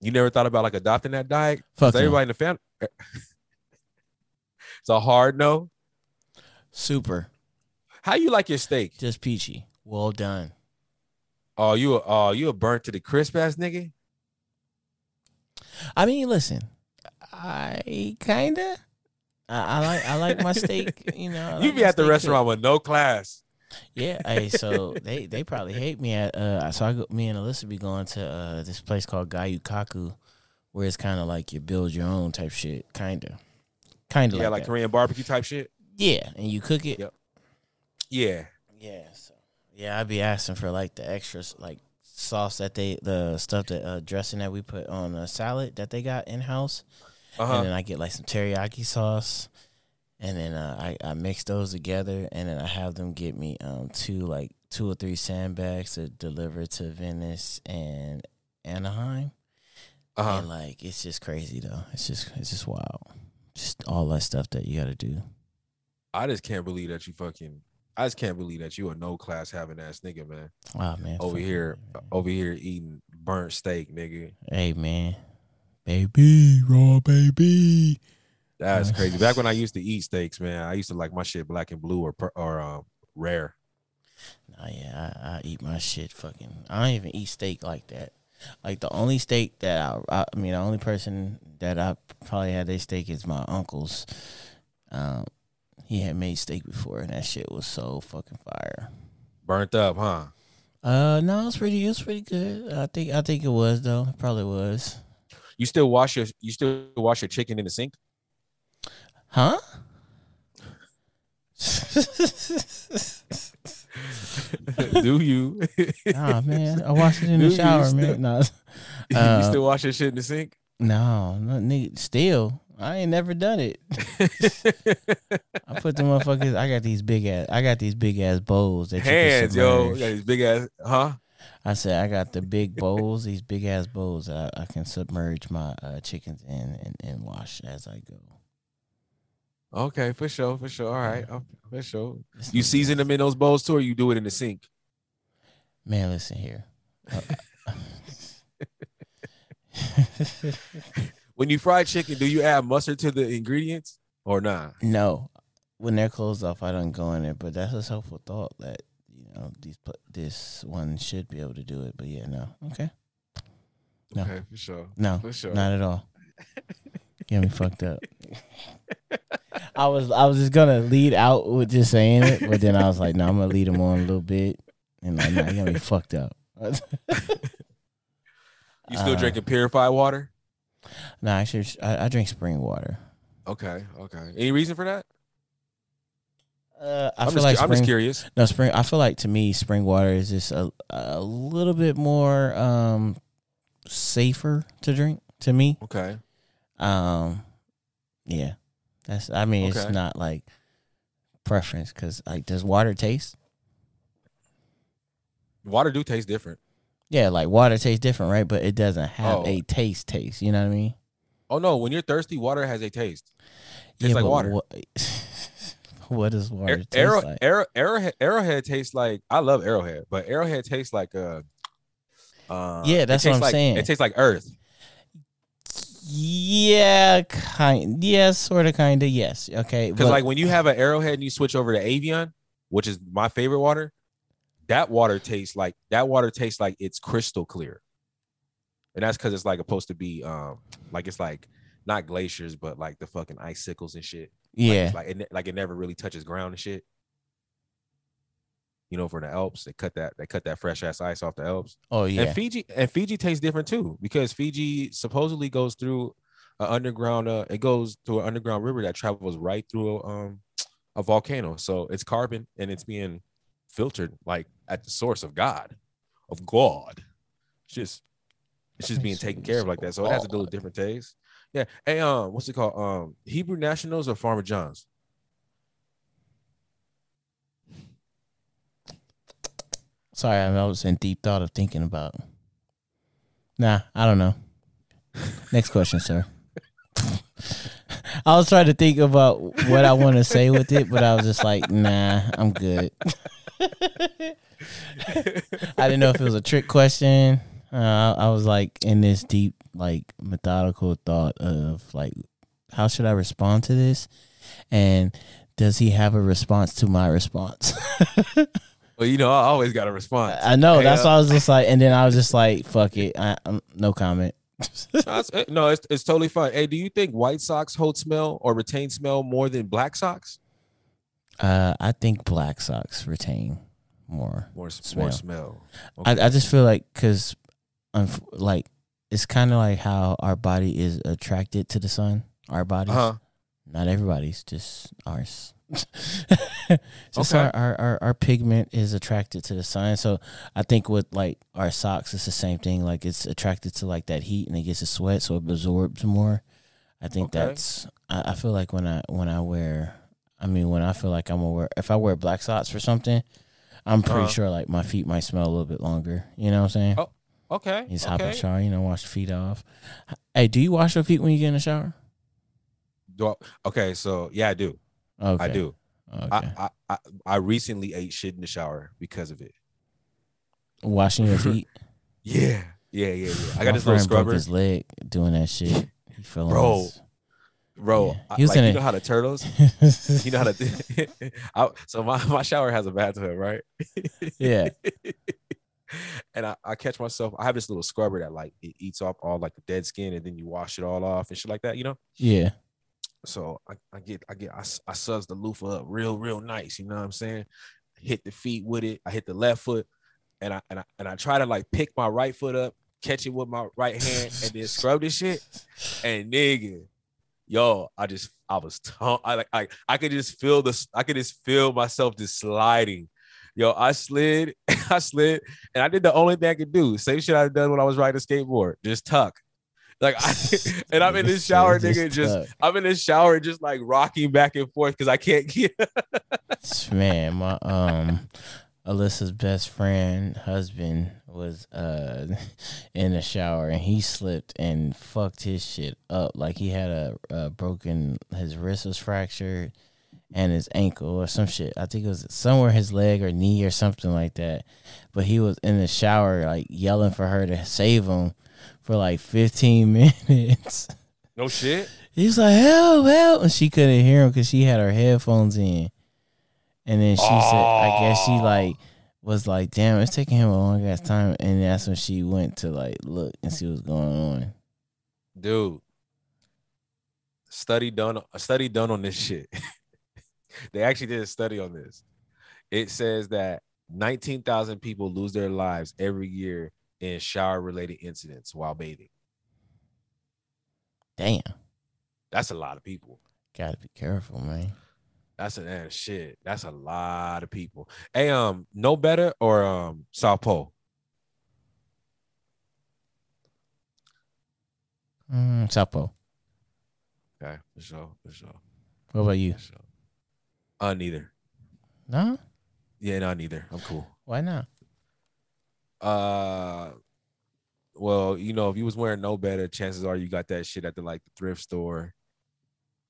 You never thought about like adopting that diet? Fuck no. Everybody in the family. It's a hard no. Super. How you like your steak? Just peachy. Well done. Oh, you a burnt to the crisp ass nigga? I mean, listen, I like my steak. You know, you be at the restaurant with no class. Yeah, hey, so they probably hate me. Me and Alyssa be going to this place called Gayukaku, where it's kind of like you build your own type shit, kind of. Yeah, like Korean barbecue type shit. Yeah, and you cook it. Yep. Yeah. Yeah. So yeah, I'd be asking for like the extras, like sauce that dressing that we put on a salad that they got in house, uh-huh. and then I get like some teriyaki sauce. And then I mix those together, and then I have them get me two or three sandbags to deliver to Venice and Anaheim. Uh-huh. And like it's just crazy though. It's just wild. Just all that stuff that you got to do. I just can't believe that you a no class having ass nigga, man. Wow, man. Over here eating burnt steak, nigga. Hey, man. Baby, raw baby. That's crazy. Back when I used to eat steaks, man, I used to like my shit black and blue or rare. Nah, yeah, I eat my shit fucking. I don't even eat steak like that. Like the only steak that I mean, the only person that I probably had their steak is my uncle's. He had made steak before, and that shit was so fucking fire. Burnt up, huh? No, it was pretty good. I think it was though. It probably was. You still wash your chicken in the sink? Huh? Do you? Nah, man. I wash it in the shower, man. Nah. You still wash your shit in the sink? No, nigga. Still, I ain't never done it. I put the motherfuckers. I got these big ass bowls. That hands, yo. You got these big ass, huh? I said I got the big bowls. These big ass bowls that I can submerge my chickens in and wash as I go. Okay, for sure. All right, for sure. You season them in those bowls too, or you do it in the sink? Man, listen here. When you fry chicken, do you add mustard to the ingredients or not? No. When they're closed off, I don't go in there. But that's a helpful thought that you know this one should be able to do it. But yeah, no. Okay. No. Okay, for sure. No, for sure. Not at all. Get me fucked up. I was just gonna lead out with just saying it, but then I was like, no, I'm gonna lead him on a little bit, and like, nah, you gotta be fucked up. You still drinking purified water? No, actually, I drink spring water. Okay. Any reason for that? I'm just curious. No, spring. I feel like to me, spring water is just a little bit more safer to drink to me. Okay. Yeah. That's. I mean, okay. It's not like preference because like, does water taste? Water do taste different. Yeah, like water tastes different, right? But it doesn't have a taste. You know what I mean? Oh no, when you're thirsty, water has a taste. Tastes like water. What does water taste like? Arrowhead tastes like. I love Arrowhead, but Arrowhead tastes like yeah, that's what I'm saying. It tastes like earth. Yeah, kind. Yes, sort of, kind of. Yes. Okay. Because like when you have an Arrowhead and you switch over to Evian, which is my favorite water, that water tastes like it's crystal clear. And that's because it's like supposed to be like it's like not glaciers, but like the fucking icicles and shit. Yeah. Like it never really touches ground and shit. You know, for the Alps, they cut that fresh ass ice off the Alps. Oh yeah. And Fiji tastes different too, because Fiji supposedly goes through an underground. It goes to an underground river that travels right through a volcano. So it's carbon and it's being filtered like at the source of God. It's just being taken care of like that. So it has to do with different tastes. Yeah. Hey, what's it called? Hebrew Nationals or Farmer John's? Sorry, I was in deep thought of thinking about. Nah, I don't know. Next question, sir. I was trying to think about what I want to say with it, but I was just like, nah, I'm good. I didn't know if it was a trick question. I was like in this deep, like methodical thought of like, how should I respond to this? And does he have a response to my response? Well, you know, I always got a response. I know. Hey, that's why I was just like, and then I was just like, fuck it. I'm no comment. No, it's totally fine. Hey, do you think white socks hold smell or retain smell more than black socks? I think black socks retain more smell. Okay. I just feel like because like it's kind of like how our body is attracted to the sun. Our bodies, not everybody's, just ours. Just okay. Our pigment is attracted to the sun. So I think with like our socks, it's the same thing. Like it's attracted to like that heat and it gets a sweat, so it absorbs more. I think that's. I feel like when I wear, I mean, when I feel like I'm aware, if I wear black socks for something, I'm pretty sure like my feet might smell a little bit longer. You know what I'm saying? Oh, okay. Just hop in the shower. You know, wash the feet off. Hey, do you wash your feet when you get in the shower? Okay, so yeah, I do. Okay. I do. Okay. I recently ate shit in the shower because of it. Washing your feet? Yeah. I got this little scrubber. Broke his leg doing that shit. He fell on his... Bro, yeah. He was like, you know how the turtles? You know how to... So my shower has a bathtub, right? Yeah. And I catch myself. I have this little scrubber that like it eats off all like the dead skin, and then you wash it all off and shit like that. You know? Yeah. So I subs the loofah up real nice, you know what I'm saying? Hit the feet with it. I hit the left foot, and I try to like pick my right foot up, catch it with my right hand, and then scrub this shit. And nigga, yo, I could just feel myself just sliding. Yo, I slid, and I did the only thing I could do. Same shit I done when I was riding a skateboard, just tuck. Like I'm in this shower, nigga. I'm in this shower, just like rocking back and forth because I can't get. Man, my Alyssa's best friend husband was in the shower and he slipped and fucked his shit up. Like he had a broken, his wrist was fractured and his ankle or some shit. I think it was somewhere his leg or knee or something like that. But he was in the shower like yelling for her to save him. For like 15 minutes. No shit? He was like, help. And she couldn't hear him because she had her headphones in. And then she said, I guess she like was like, damn, it's taking him a long ass time. And that's when she went to like look and see what's going on. Dude. A study done on this shit. They actually did a study on this. It says that 19,000 people lose their lives every year in shower-related incidents while bathing. Damn. That's a lot of people. Gotta be careful, man. That's a damn shit. That's a lot of people. Hey, Know Better or South Pole? South Pole. Okay, for sure. What about you? Sure. Neither. No? Yeah, no, neither. I'm cool. Why not? Well, you know, if you was wearing No Better, chances are you got that shit at the like the thrift store,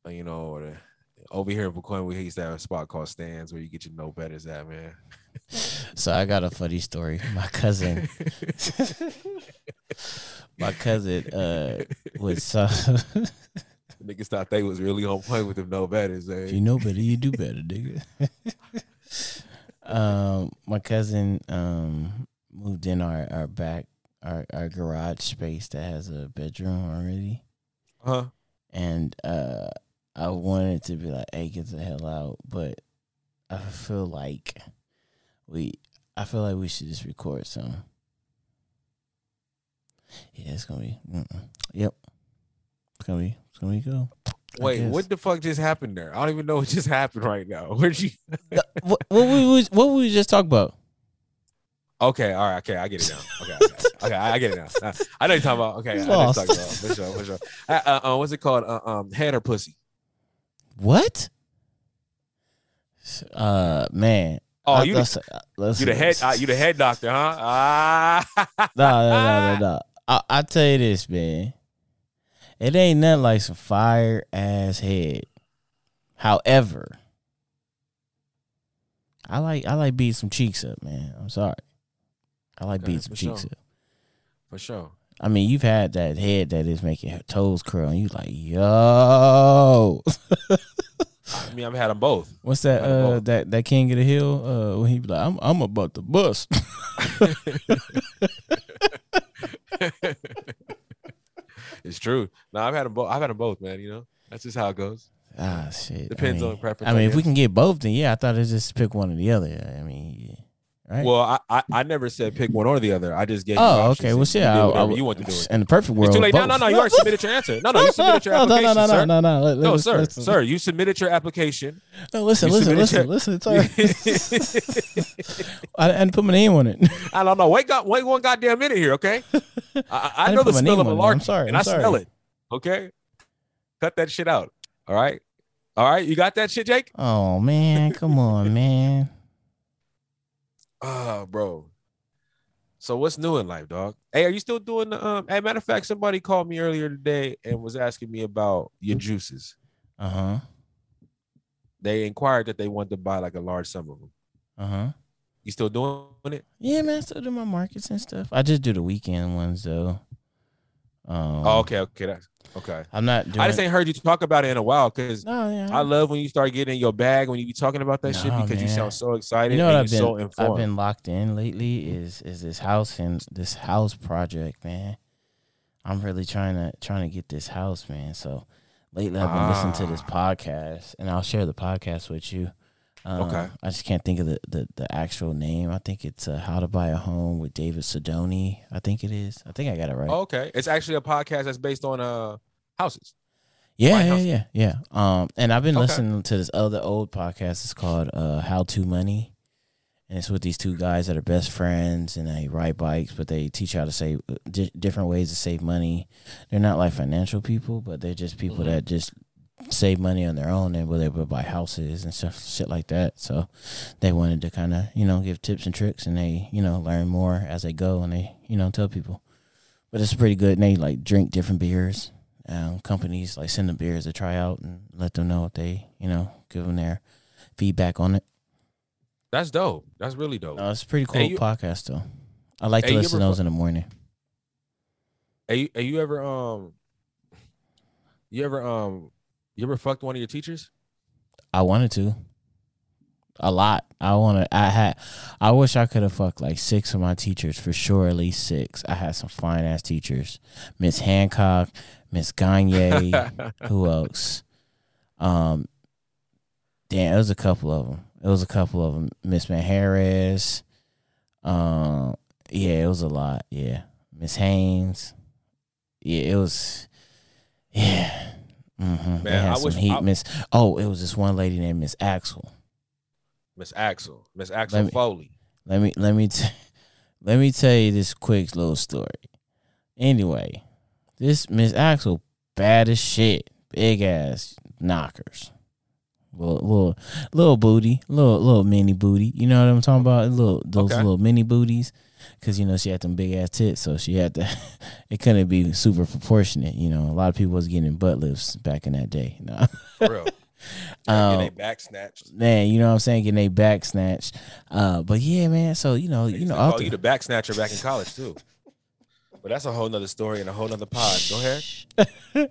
you know, or over here in Bitcoin, we used to have a spot called Stands where you get your No Betters at, man. So I got a funny story. My cousin was niggas thought they was really on point with them No Betters, man. If you know better, you do better, nigga. My cousin moved in our back our garage space that has a bedroom already. Uh-huh. And I wanted to be like, hey, get the hell out, but I feel like we should just record some. Yeah, it's gonna be yep. It's gonna be cool. Wait, what the fuck just happened there? I don't even know what just happened right now. Where'd you? what we just talk about? Okay, all right, okay, I get it now. Okay, I get it now. I know you're talking about. Okay, I know you're talking about. For sure. What's it called? Head or pussy? What? Man. Oh, you the head doctor, huh? No. I tell you this, man. It ain't nothing like some fire ass head. However, I like beating some cheeks up, man. I'm sorry. I like beating some cheeks up. For sure. I mean, you've had that head that is making her toes curl, and you like, yo. I mean, I've had them both. What's that? That King of the Hill. When he be like, I'm about to bust. It's true. No, I've had them both. Man. You know, that's just how it goes. Ah, shit. Depends on preference. I mean, if we can get both, then yeah. I thought it was just pick one or the other. I mean, yeah. Right. Well, I never said pick one or the other. I just gave. Oh, you okay. Well, shit. You want to do it in the perfect world? It's too late. No. You already submitted your answer. No. You submitted your application. No, sir. You submitted your application. No, listen. It's all right. I didn't put my name on it. I don't know. Wait one goddamn minute here, okay? I know the smell of a lark. I'm sorry. I smell it. Okay. Cut that shit out. All right. You got that shit, Jake? Oh man, come on, man. Oh, bro. So what's new in life, dog? Hey, are you still doing the As a matter of fact, somebody called me earlier today and was asking me about your juices. Uh-huh. They inquired that they wanted to buy like a large sum of them. Uh-huh. You still doing it? Yeah, man. I still do my markets and stuff. I just do the weekend ones though. Okay. That's okay. I'm not doing. I just ain't heard you talk about it in a while because I love when you start getting in your bag when you be talking about that shit because you sound so excited. You know what I've been so informed. I've been locked in lately is this house and this house project, man. I'm really trying to get this house, man. So lately I've been listening to this podcast, and I'll share the podcast with you. Okay. I just can't think of the actual name. I think it's How to Buy a Home with David Sidoni. I think it is. I think I got it right. Oh, okay. It's actually a podcast that's based on houses. Yeah. And I've been listening to this other old podcast. It's called How to Money. And it's with these two guys that are best friends, and they ride bikes, but they teach you how to save different ways to save money. They're not like financial people, but they're just people that just save money on their own and whether they buy houses and stuff, shit like that. So they wanted to kind of, give tips and tricks, and they, learn more as they go, and they, tell people. But it's pretty good, and they like drink different beers. Companies like send them beers to try out and let them know if they, give them their feedback on it. That's dope. That's really dope. It's a pretty cool podcast though. I like to listen to those in the morning. You ever fucked one of your teachers? I wanted to. A lot. I wish I could have fucked like 6 of my teachers for sure, at least 6. I had some fine ass teachers. Miss Hancock, Miss Gagne, who else? Damn, it was a couple of them. Miss Harris. Yeah, it was a lot. Yeah. Miss Haynes. Yeah, it was. Yeah. Mm-hmm. Man, it was this one lady named Miss Axel. Foley. Let me tell you this quick little story. Anyway, this Miss Axel, bad as shit, big ass knockers, little booty, little mini booty. You know what I'm talking about? Little mini booties. Because, she had them big-ass tits, so she had to... It couldn't be super proportionate, A lot of people was getting butt lifts back in that day. No. For real. Getting their back snatched. Man, you know what I'm saying? Getting their back snatched. But, yeah, man, so, I call you the back snatcher back in college, too. But that's a whole nother story and a whole nother pod. Go ahead. Carry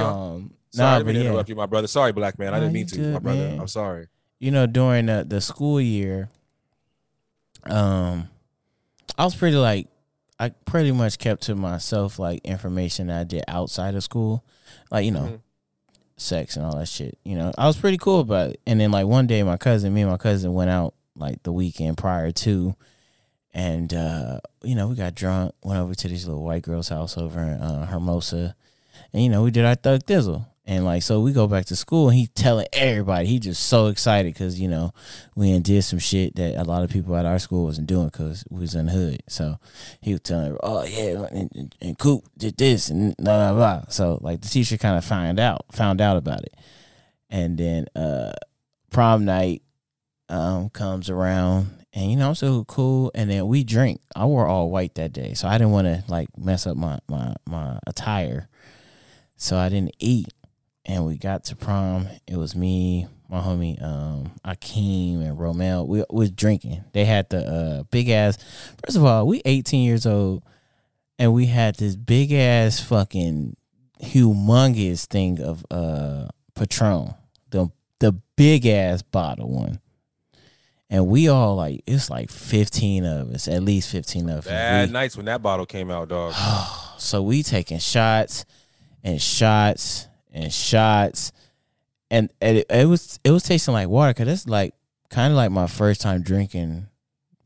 on. Sorry, I didn't mean to interrupt you, my brother. Sorry, black man. I didn't mean to, my brother. Man. I'm sorry. During the school year... I was pretty like, I pretty much kept to myself, like, information that I did outside of school. Like, you know, sex and all that shit. You know, I was pretty cool about it. And then, like, one day, me and my cousin went out, like, the weekend prior to. And, you know, we got drunk, went over to this little white girl's house over in Hermosa. And, you know, we did our thug thizzle. And, like, so we go back to school, and he telling everybody. He just so excited because, you know, we did some shit that a lot of people at our school wasn't doing because we was in the hood. So he was telling, oh, yeah, and Coop did this and blah, blah, blah. So, like, the teacher kind of found out about it. And then prom night comes around. And, you know, I'm so cool. And then we drink. I wore all white that day. So I didn't want to, like, mess up my attire. So I didn't eat. And we got to prom. It was me, my homie, Akeem and Romel. We was drinking. They had the big ass. First of all, we 18 years old. And we had this big ass fucking humongous thing of Patron. The big ass bottle one. And we all, like, it's like 15 of us, at least 15 of us. Bad nights when that bottle came out, dog. So we taking shots and shots and shots. And it was tasting like water, because that's, like, kind of like my first time drinking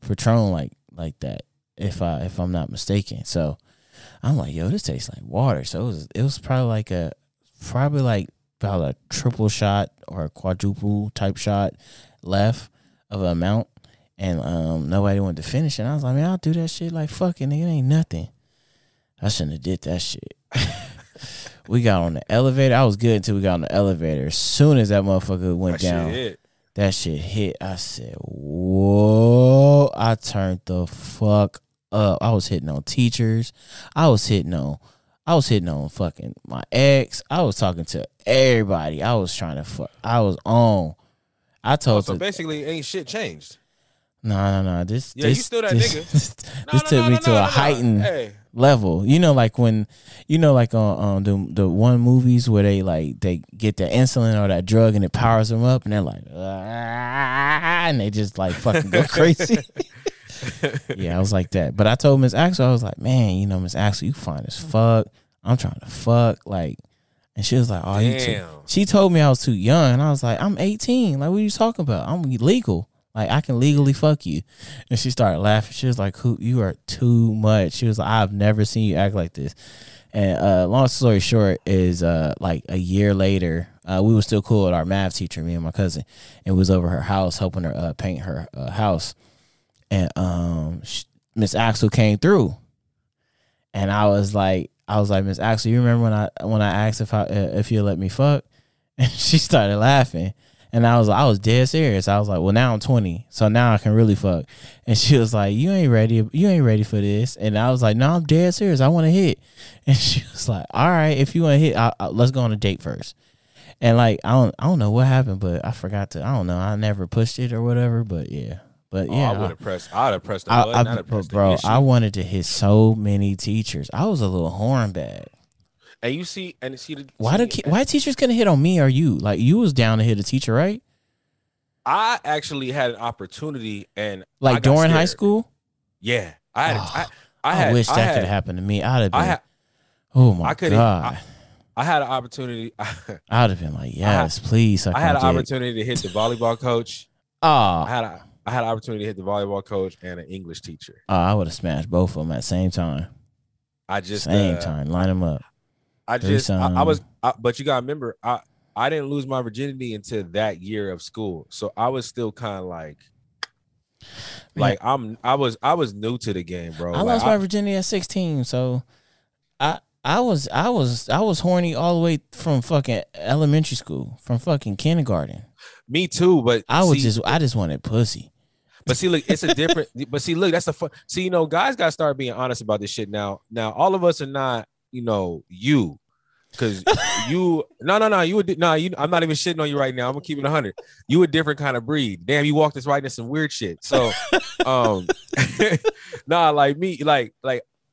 Patron like that, if I'm not mistaken. So I'm like, yo, this tastes like water. So it was probably like about a triple shot or a quadruple type shot left of an amount, and nobody wanted to finish, and I was like, man, I'll do that shit like fucking nigga, it ain't nothing. I shouldn't have did that shit. We got on the elevator. I was good until we got on the elevator. As soon as that motherfucker went down, that shit hit. I said, whoa. I turned the fuck up. I was hitting on teachers. I was hitting on fucking my ex. I was talking to everybody. I was trying to fuck. I was on. I told so basically, ain't shit changed. No. This, you still that nigga. This took me to a heightened level. You know, like when, you know, like on the one movies where they get the insulin or that drug and it powers them up, and they're like, and they just like fucking go crazy. Yeah, I was like that. But I told Miss Axel, I was like, man, you know, Miss Axel, you fine as fuck. I'm trying to fuck, like. And she was like, oh, you too. She told me I was too young. And I was like, I'm 18. Like, what are you talking about? I'm legal. Like, I can legally fuck you. And she started laughing. She was like, "Who? You are too much." She was like, I've never seen you act like this. And long story short is, like, a year later, we were still cool with our math teacher, me and my cousin. And we was over her house helping her paint her house. And Miss Axel came through. And I was like, Miss Axel, you remember when I asked if you let me fuck? And she started laughing. And I was dead serious. I was like, well, now I'm 20, so now I can really fuck. And she was like, you ain't ready for this. And I was like, no, I'm dead serious. I want to hit. And she was like, all right, if you want to hit, let's go on a date first. And, like, I don't know what happened, but I forgot to. I don't know. I never pushed it or whatever. But yeah. But yeah, I would have pressed. I'd have pressed the button. Bro, I wanted to hit so many teachers. I was a little horn bag. And you see, why teachers couldn't hit on me or you? Like, you was down to hit a teacher, right? I actually had an opportunity, and like during high school. Yeah, I had. I wish that could happen to me. I'd have been. Oh my god. I had an opportunity. I would have been like, yes, please. I had an opportunity to hit the volleyball coach. Oh, I had an opportunity to hit the volleyball coach and an English teacher. I would have smashed both of them at the same time. Line them up. But you gotta remember, I didn't lose my virginity until that year of school, so I was still kind of like I was new to the game, bro. I lost my virginity at 16, so I was horny all the way from fucking elementary school, from fucking kindergarten. Me too, but I just wanted pussy. But see, look, it's a different. But see, look, that's the fun. See, you know, guys got to start being honest about this shit now. Now, all of us are not, you know, you, because you. No, you would. No, you. I'm not even shitting on you right now. I'm gonna keep it 100. You a different kind of breed. Damn, you walked us right into some weird shit. So, like me, like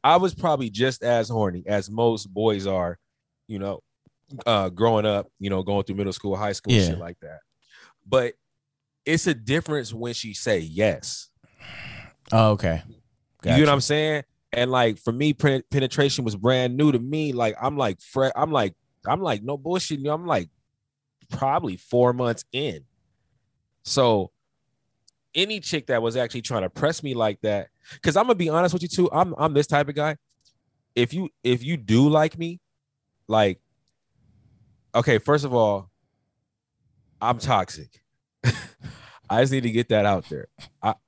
I was probably just as horny as most boys are, you know, growing up, you know, going through middle school, high school, shit like that. But it's a difference when she say yes. Oh, okay. Gotcha. You know what I'm saying? And like for me, penetration was brand new to me. Like I'm like no bullshit. You know, I'm like probably 4 months in. So any chick that was actually trying to press me like that, because I'm gonna be honest with you too. I'm this type of guy. If you do like me, like, okay, first of all, I'm toxic. I just need to get that out there.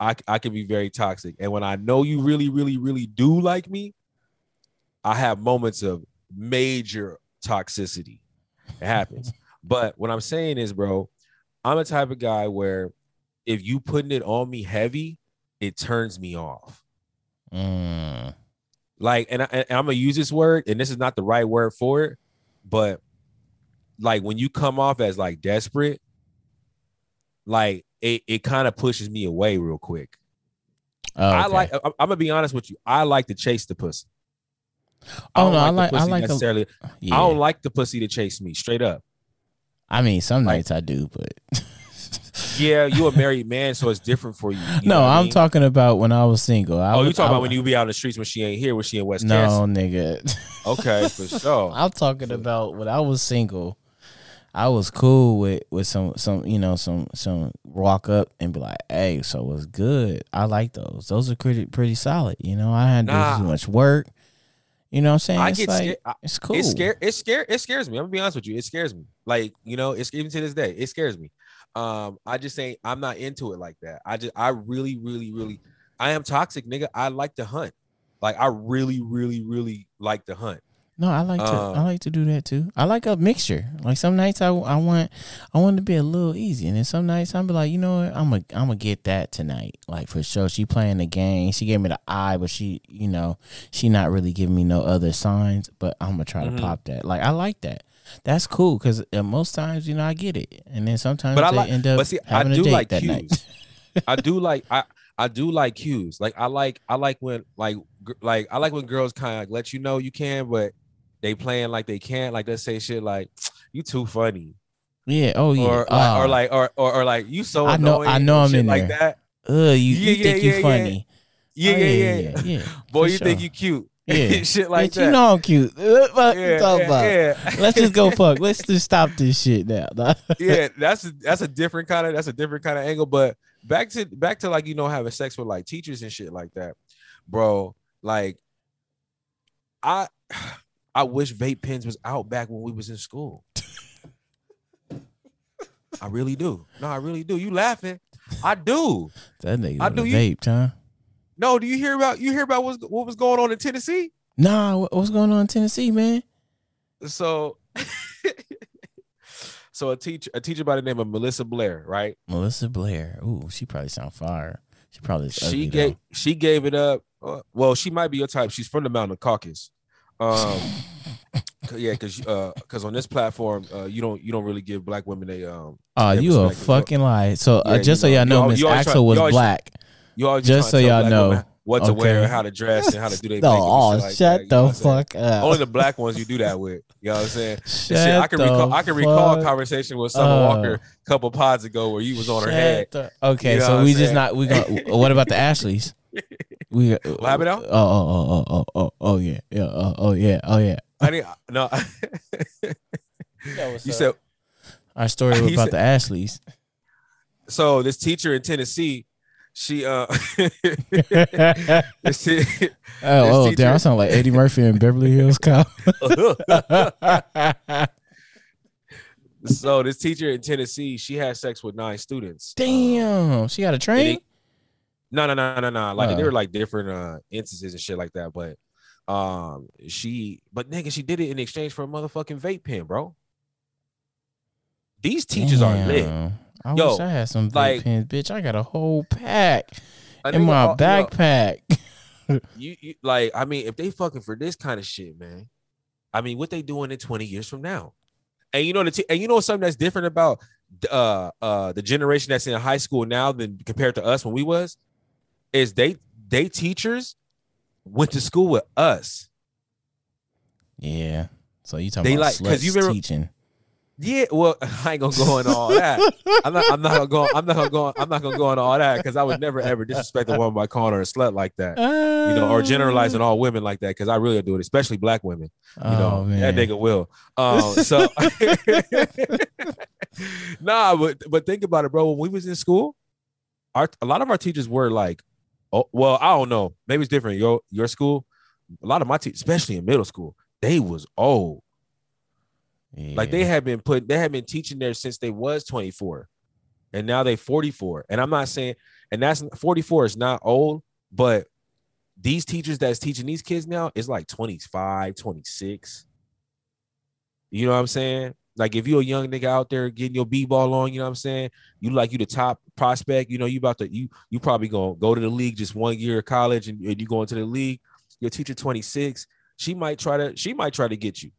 I can be very toxic. And when I know you really, really, really do like me, I have moments of major toxicity. It happens. But what I'm saying is, bro, I'm a type of guy where if you putting it on me heavy, it turns me off. Like, and I'm going to use this word, and this is not the right word for it, but like when you come off as like desperate, like it kind of pushes me away real quick. Oh, okay. I'm gonna be honest with you. I like to chase the pussy. I don't like the pussy to chase me straight up. I mean, some nights I do, but yeah, you a married man, so it's different for you. Talking about when I was single. About when you be out in the streets when she ain't here, when she in West Kansas? No, nigga. Okay, for sure. I'm talking about when I was single. I was cool with some walk up and be like, hey, so what's good? I like those. Those are pretty solid. You know, I hadn't done too much work. You know what I'm saying? It's cool. It scares me. I'm gonna be honest with you. It scares me. Like, you know, it's even to this day, it scares me. I just ain't, I'm not into it like that. I really, really, really, I am toxic, nigga. I like to hunt. Like I really, really, really like to hunt. No, I like to do that too. I like a mixture. Like some nights I want to be a little easy, and then some nights I'm be like, you know what, I'm gonna get that tonight, like for sure. She playing the game. She gave me the eye, but she, you know, she not really giving me no other signs. But I'm gonna try to pop that. Like I like that. That's cool because most times, you know, I get it, and then sometimes having a date like that night. I do like cues. Like I like when girls kind of like let you know you can, but they playing like they can't. Like they say shit like, "You too funny." Yeah. Oh yeah. Or like you so annoying. I know I'm in like there. That. You think you funny? Yeah. Boy, you think you cute? Yeah. Shit like that. You know I'm cute. What you talking about? Yeah. Let's just go fuck. Let's just stop this shit now. Yeah, that's a different kind of angle. But back to like, you know, having sex with like teachers and shit like that, bro. Like I wish vape pens was out back when we was in school. I really do. No, I really do. You laughing? I do. That nigga vaped, huh? No, do you hear about what was going on in Tennessee? Nah, what's going on in Tennessee, man? So, a teacher by the name of Melissa Blair, right? Melissa Blair. Ooh, she probably sound fire. She probably she gave it up. Well, she might be your type. She's from the Mountain Caucus. Yeah, because on this platform, you don't really give black women a you a fucking lie. So just so y'all know, Miss Axel was black. You always just so y'all know what to wear, and how to dress, and how to do their makeup. Oh, shut the fuck up! Only the black ones you do that with. You know what I'm saying? Shit, I can recall a conversation with Summer Walker a couple pods ago where you was on her head. Okay, so we just not we. What about the Ashleys? We lab it out. Oh yeah. I didn't no. You said our story was about the Ashleys. So this teacher in Tennessee. She this damn! I sound like Eddie Murphy in Beverly Hills Cop. So this teacher in Tennessee, she had sex with 9 students. Damn, she got a train. No. Like there were like different instances and shit like that. But she did it in exchange for a motherfucking vape pen, bro. These teachers are lit. I wish I had some vape pens, bitch. I got a whole pack in my backpack. You like, I mean, if they fucking for this kind of shit, man. I mean, what they doing in 20 years from now? And you know something that's different about the generation that's in high school now than compared to us when we was is they teachers went to school with us. Yeah. So you talking about sluts teaching? Yeah, well, I ain't gonna go into all that. I'm not gonna go into all that because I would never ever disrespect a woman by calling her a slut like that, you know, or generalizing all women like that because I really do it, especially black women. You know, man. That nigga will. So nah, but think about it, bro. When we was in school, a lot of our teachers were like, oh, well, I don't know, maybe it's different. Your school, a lot of my teachers, especially in middle school, they was old. Yeah. Like they had been teaching there since they was 24 and now they 44. And I'm not saying, and that's 44 is not old, but these teachers that's teaching these kids now is like 25, 26. You know what I'm saying? Like if you're a young nigga out there getting your b-ball on, you know what I'm saying? You the top prospect, you know, you probably gonna go to the league just 1 year of college and you go into the league, your teacher 26, she might try to get you.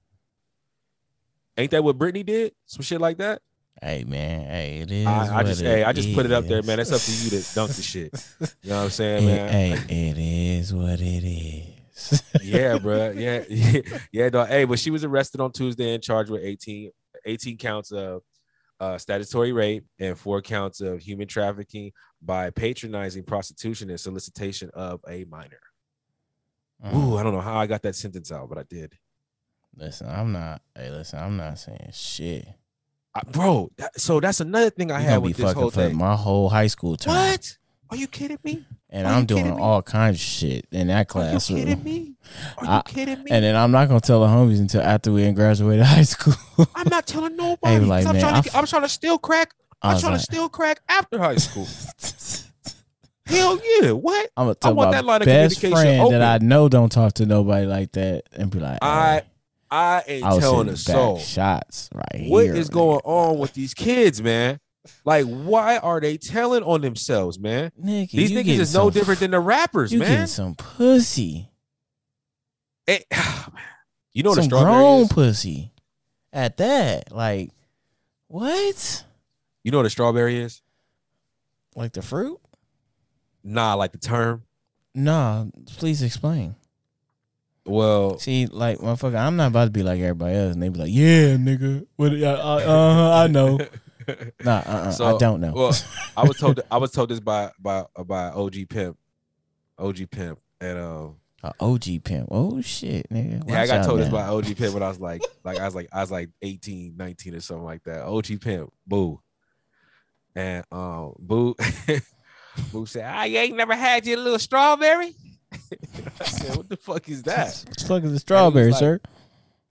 Ain't that what Britney did? Some shit like that? Hey, man. Hey, it is. I just put it up there, man. It's up to you to dunk the shit. You know what I'm saying, man? Hey, it is what it is. Yeah, bro. Yeah, dog. Hey, but she was arrested on Tuesday and charged with 18 counts of statutory rape and 4 counts of human trafficking by patronizing prostitution and solicitation of a minor. Ooh, I don't know how I got that sentence out, but I did. Listen, I'm not saying shit. Bro, so that's another thing I had with this whole thing. My whole high school time. What? Are you kidding me? And I'm doing all kinds of shit in that classroom. Are you kidding me? And then I'm not going to tell the homies until after we graduated high school. I'm not telling nobody. Like, I'm trying to steal crack. I'm trying to steal crack after high school. Hell yeah! What? I'm gonna tell my best friend that I know don't talk to nobody like that and be like, I ain't telling a soul. Shots right here. What is going on with these kids, man? Like, why are they telling on themselves, man? Nigga, these niggas is no different than the rappers, man. You getting some pussy. Hey, oh, man. You know what the strawberry is? Grown pussy. At that, like, what? You know what a strawberry is? Like the fruit? Nah, like the term. Nah, please explain. Well, see, like, motherfucker, I'm not about to be like everybody else, and they be like, "Yeah, nigga, what? I know." Nah, so, I don't know. Well, I was told this by OG Pimp, and OG Pimp. Oh shit, nigga. Watch I got told this by OG Pimp when I was like 18, 19, or something like that. OG Pimp, boo, and boo, boo said, "You ain't never had your little strawberry." I said, "What the fuck is that? What the fuck is a strawberry, sir?"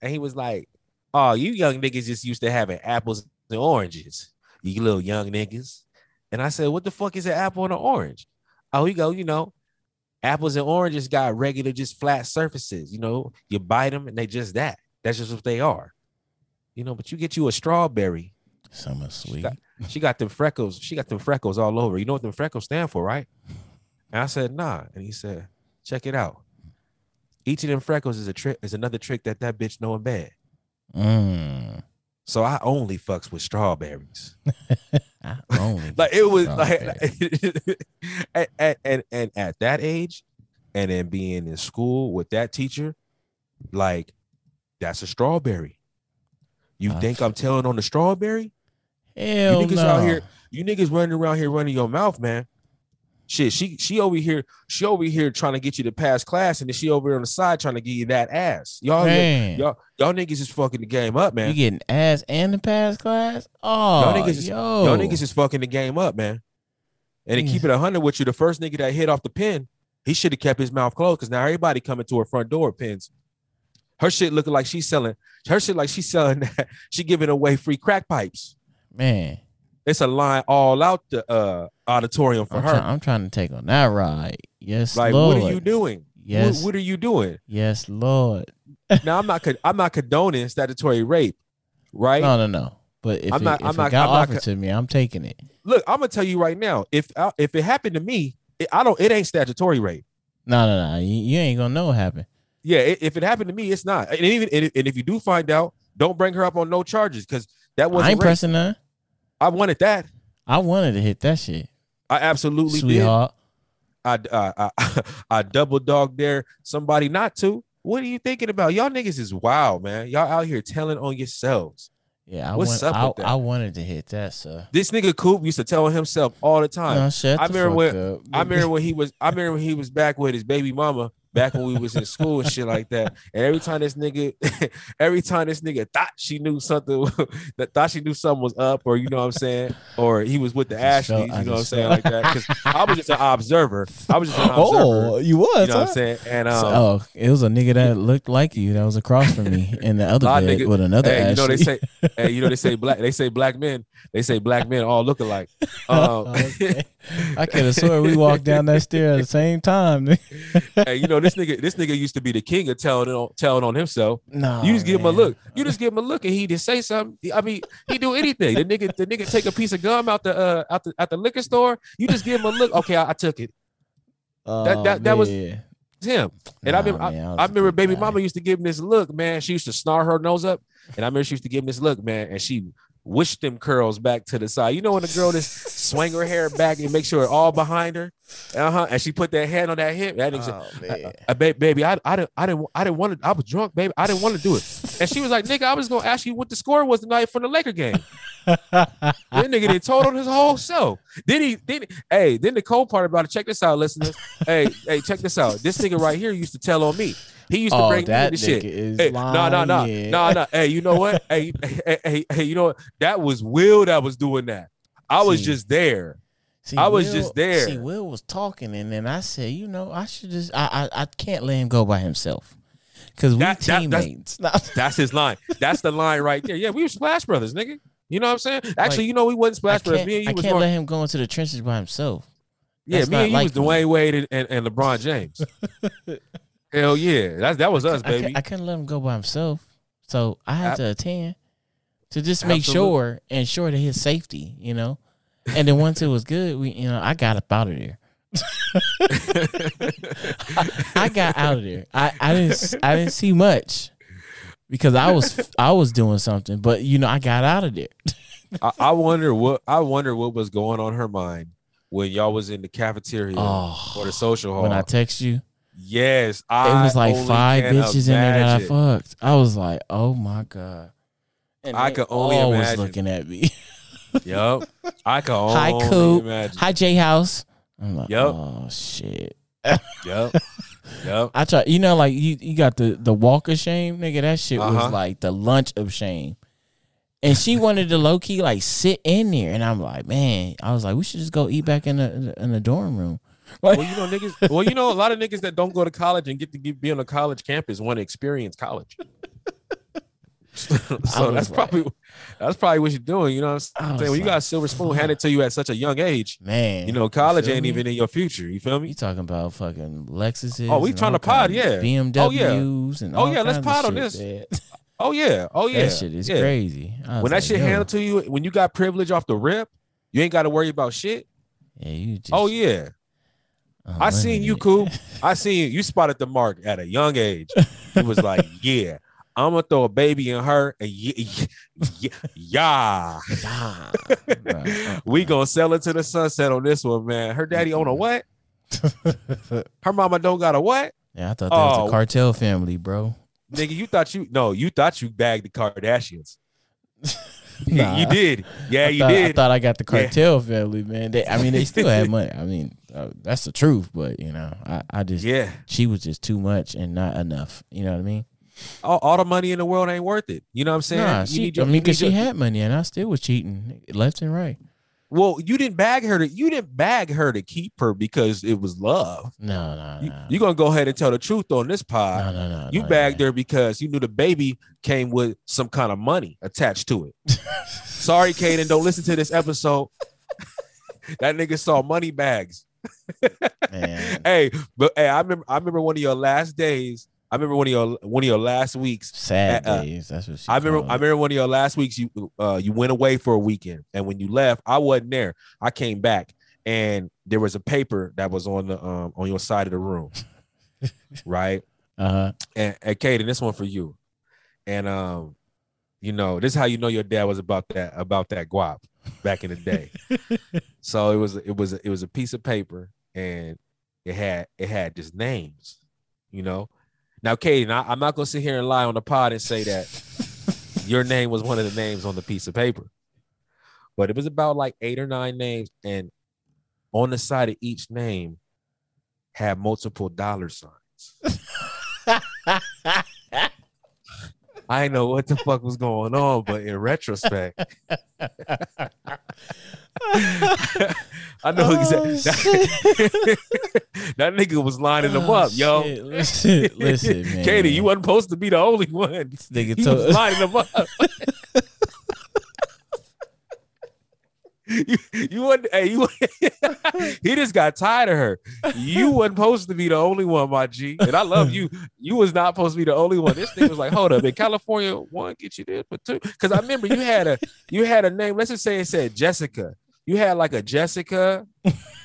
And he was like, "Oh, you young niggas just used to having apples and oranges, you little young niggas." And I said, "What the fuck is an apple and an orange?" "Oh, you go, you know, apples and oranges got regular, just flat surfaces. You know, you bite them and they just that. That's just what they are. You know, but you get you a strawberry. Summer sweet. She got them freckles. She got them freckles all over. You know what them freckles stand for, right?" And I said, "Nah." And he said, "Check it out. Each of them freckles is a trick. Is another trick that bitch know in bed." So I only fucks with strawberries. I only like it was like, and at that age, and then being in school with that teacher, like that's a strawberry. You think I'm telling on the strawberry? Hell you niggas no. Out here, you niggas running around here running your mouth, man. Shit, she over here trying to get you to pass class, and then she over here on the side trying to give you that ass. Y'all niggas is fucking the game up, man. You getting ass and the pass class? Oh, y'all niggas is fucking the game up, man. And to keep it 100 with you, the first nigga that hit off the pen, he should have kept his mouth closed because now everybody coming to her front door pins. Her shit looking like she's selling. Her shit like she's selling that. She giving away free crack pipes, man. It's a line all out the auditorium for her. I'm trying to take on that ride. Yes, like, Lord. Like, what are you doing? Yes. What are you doing? Yes, Lord. Now, I'm not condoning statutory rape, right? No. But if it got offered to me, I'm taking it. Look, I'm going to tell you right now, if it happened to me, it ain't statutory rape. No. You ain't going to know what happened. Yeah, if it happened to me, it's not. And if you do find out, don't bring her up on no charges because that wasn't I ain't rape. Pressing none. I wanted that. I wanted to hit that shit. I absolutely Sweetheart. Did. I double dog dare somebody not to. What are you thinking about? Y'all niggas is wild, man. Y'all out here telling on yourselves. Yeah, I wanted to hit that, sir. This nigga Coop used to tell himself all the time. No, shut the fuck up. I remember when he was back with his baby mama back when we was in school and shit like that. And every time this nigga thought she knew something, was up, or you know what I'm saying, or he was with the Ashley, you know what I'm saying, like that. Because I was just an observer. Oh, you was? You know what I'm saying? And it was a nigga that looked like you that was across from me in the other bed with another. Hey, Ashley. They say black men all look alike. Okay. I could have sworn we walked down that stair at the same time. Hey, you know this nigga used to be the king of telling on himself. No, you just give him a look. You just give him a look, and he just say something. I mean, he do anything. The nigga take a piece of gum out the liquor store. You just give him a look. Okay, I took it. Oh, that was him. And I remember baby mama used to give him this look, man. She used to snarl her nose up, and I remember she used to give him this look, man, and she wish them curls back to the side. You know when a girl just swing her hair back and make sure it's all behind her, and she put that hand on that hip. That baby, I didn't want to. I was drunk, baby. I didn't want to do it. And she was like, "Nigga, I was gonna ask you what the score was tonight from the Laker game." That nigga then told on his whole self. Then the cold part about it. Check this out, listeners. hey, check this out. This nigga right here used to tell on me. He used to bring that me shit. No. Hey, you know what? Hey, you know what? That was Will that was doing that. I was just there. See, Will was talking, and then I said, you know, I can't let him go by himself. Because we teammates. That's his line. That's the line right there. Yeah, we were Splash Brothers, nigga. You know what I'm saying? Actually, like, you know, we wasn't Splash Brothers. I can't let him go into the trenches by himself. That's me and you like was Dwayne Wade and LeBron James. Hell yeah, that was us, baby. I couldn't let him go by himself, so I had to attend to just make sure and sure to his safety, you know. And then once it was good, I got up out of there. I got out of there. I didn't see much because I was doing something, but you know I got out of there. I wonder what was going on her mind when y'all was in the cafeteria or the social hall. When I text you. Yes, it was like 5 bitches in there that I fucked. I was like, "Oh my god!" And I could only imagine. Always looking at me. Yup, I could only imagine. Hi, Coop. Hi, J House. I'm like, yep. Oh shit. Yup. I try. You know, like you got the walk of shame, nigga. That shit was like the lunch of shame. And she wanted to low key like sit in there, and I'm like, man, I was like, we should just go eat back in the dorm room. Like, well, you know, a lot of niggas that don't go to college and be on a college campus want to experience college. So that's probably what you're doing. You know what I'm saying? When you got a silver spoon handed to you at such a young age, man, you know, college ain't even in your future. You feel me? You talking about fucking Lexuses? Oh, we trying to pod, yeah. BMWs and all kinds let's pod on this. Oh yeah. That shit is crazy. When that shit handled to you, when you got privilege off the rip, you ain't got to worry about shit. Yeah, you. Just, oh yeah. I seen you, Coop. I seen you spotted the mark at a young age. It was like, yeah, I'm gonna throw a baby in her, and we gonna sell it to the sunset on this one, man. Her daddy own a what? Her mama don't got a what? Yeah, I thought that was a cartel family, bro. Nigga, you thought you bagged the Kardashians. Nah. You did. Yeah, I thought I got the cartel family, man. They still had money. I mean, that's the truth, but, you know, I just she was just too much and not enough. You know what I mean? All the money in the world ain't worth it. You know what I'm saying? Nah, because she had money and I still was cheating left and right. Well, you didn't bag her to keep her because it was love. No. You're going to go ahead and tell the truth on this pod. No. You bagged her because you knew the baby came with some kind of money attached to it. Sorry, Kaden, don't listen to this episode. That nigga saw money bags. Man. Hey, I remember one of your last days. I remember one of your last weeks. Sad days. That's what she called. I remember one of your last weeks. You went away for a weekend, and when you left, I wasn't there. I came back, and there was a paper that was on the on your side of the room, right? And Kaden, this one for you. And you know, this is how you know your dad was about that guap back in the day. So it was a piece of paper, and it had just names, you know. Now, Kaden, I'm not going to sit here and lie on the pod and say that your name was one of the names on the piece of paper. But it was about like 8 or 9 names, and on the side of each name had multiple dollar signs. I didn't know what the fuck was going on, but in retrospect, I know that nigga was lining them up, yo. Shit. Listen, man. Katie, you wasn't supposed to be the only one. This nigga was lining them up. You wouldn't. Hey, you he just got tired of her. You wasn't supposed to be the only one, my G. And I love you. You was not supposed to be the only one. This thing was like, hold up, in California, one get you this, but two. Because I remember you had a name. Let's just say it said Jessica. You had like a Jessica,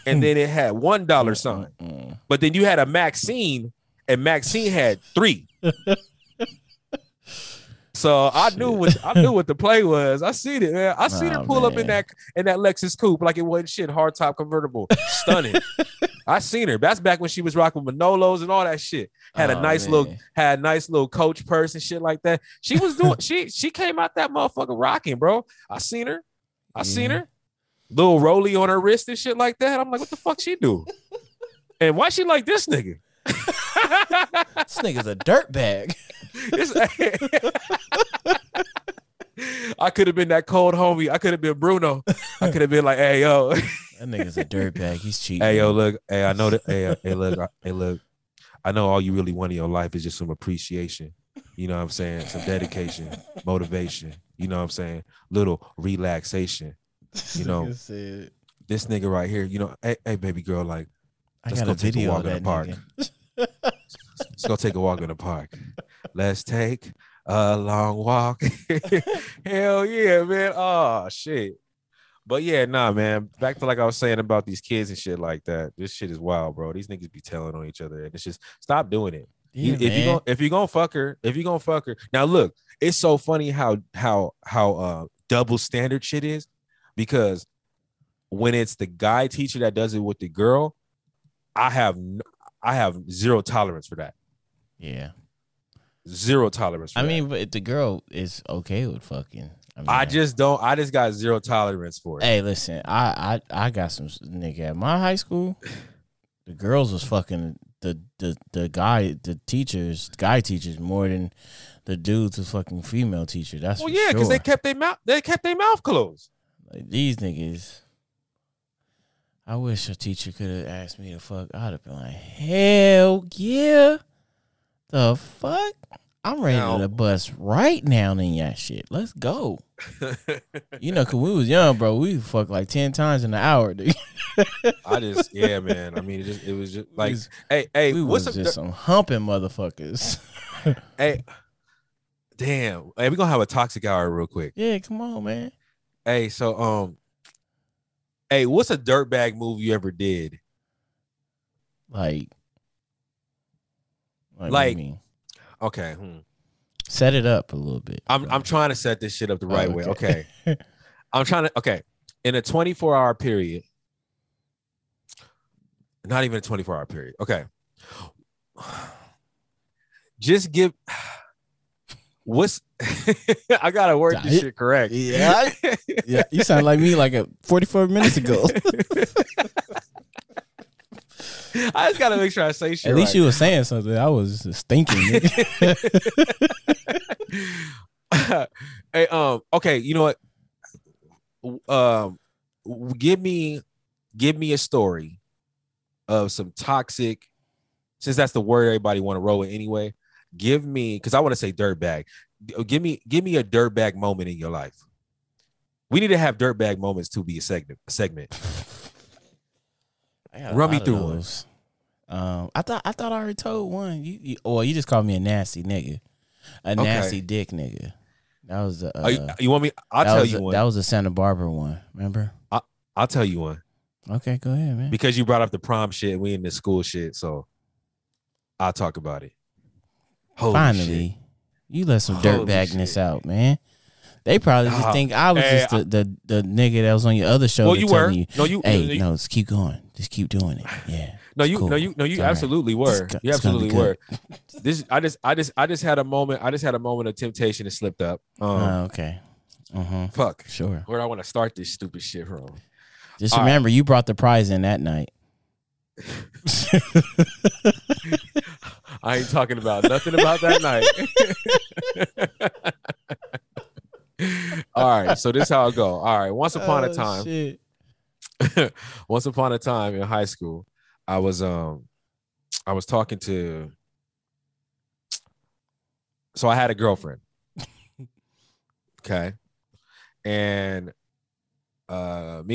and then it had $1 sign. But then you had a Maxine, and Maxine had 3. So I knew what the play was. I seen it, man. I seen her pull up in that Lexus coupe like it wasn't shit, hard top convertible, stunning. I seen her. That's back when she was rocking Manolos and all that shit. Had a nice little Coach purse and shit like that. She was doing. she came out that motherfucker rocking, bro. I seen her. Little Rolly on her wrist and shit like that. I'm like, what the fuck she do? And why she like this nigga? This nigga's a dirtbag. I could have been that cold homie. I could have been Bruno. I could have been like, hey, yo. That nigga's a dirtbag. He's cheating. Hey, yo, look. Hey, I know that. Hey, look. I know all you really want in your life is just some appreciation. You know what I'm saying? Some dedication, motivation. You know what I'm saying? Little relaxation. You know, this nigga right here, you know, hey, baby girl, like, let's go take a walk in the park. Let's go take a walk in the park. Let's take a long walk. Hell yeah, man. Oh, shit. But yeah, nah, man. Back to like I was saying about these kids and shit like that. This shit is wild, bro. These niggas be telling on each other. And it's just, stop doing it. Yeah, if you're going to fuck her. Now, look, it's so funny how double standard shit is. Because when it's the guy teacher that does it with the girl, I have zero tolerance for that. Yeah. Zero tolerance for that. I mean, but if the girl is okay with fucking. I just got zero tolerance for it. Hey, listen, I got some nigga at my high school. The girls was fucking the guy teachers more than the dudes who fucking female teacher. That's well, for yeah, because sure. they kept their mouth closed. Like these niggas. I wish a teacher could have asked me to fuck. I'd have been like, hell yeah. The fuck? I'm ready to bust right now in that shit. Let's go. You know, because we was young, bro. We fucked like 10 times in an hour, dude. Yeah, man. I mean, it was just like, we was just some humping motherfuckers. Hey, damn. Hey, we're going to have a toxic hour real quick. Yeah, come on, man. Hey, so, hey, what's a dirtbag move you ever did? Like me. Okay. Set it up a little bit. I'm trying to set this shit up the right way. Okay. In a 24-hour period. Not even a 24-hour period. Okay. Just give. What's I gotta word this shit correct. Yeah, you sound like me like 44 minutes ago. I just gotta make sure I say shit. At least right. You were saying something. I was just thinking. Hey, okay, you know what? Give me a story of some toxic, since that's the word everybody want to roll with anyway. Give me, because I want to say dirtbag. Give me a dirtbag moment in your life. We need to have dirtbag moments to be a segment. Run me through those. I thought I already told one. You just called me a nasty nigga, nasty dick nigga. That was the. You want me? I'll tell you one. That was the Santa Barbara one. Remember? I'll tell you one. Okay, go ahead, man. Because you brought up the prom shit, we in the school shit, so I'll talk about it. Holy finally, shit. You let some dirtbagness out, man. They probably just think I was just the nigga that was on your other show. Well, you were. No, just keep going. Just keep doing it. Yeah. No, you absolutely were. You absolutely were. This I just had a moment. I just had a moment of temptation that slipped up. Okay. Fuck. Sure. Where do I want to start this stupid shit from? Just remember, you brought the prize in that night. I ain't talking about nothing about that night. All right, so this is how it go. All right, once upon a time in high school, I was talking to. So I had a girlfriend. Okay, and me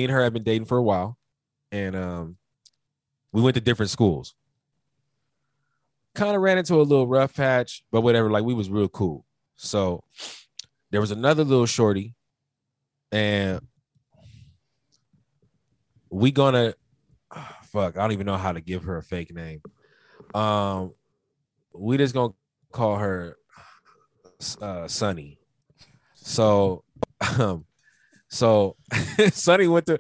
and her had been dating for a while, and we went to different schools. Kind of ran into a little rough patch, but whatever. Like, we was real cool. So there was another little shorty, and we gonna I don't even know how to give her a fake name. We just gonna call her Sunny. So, Sunny went to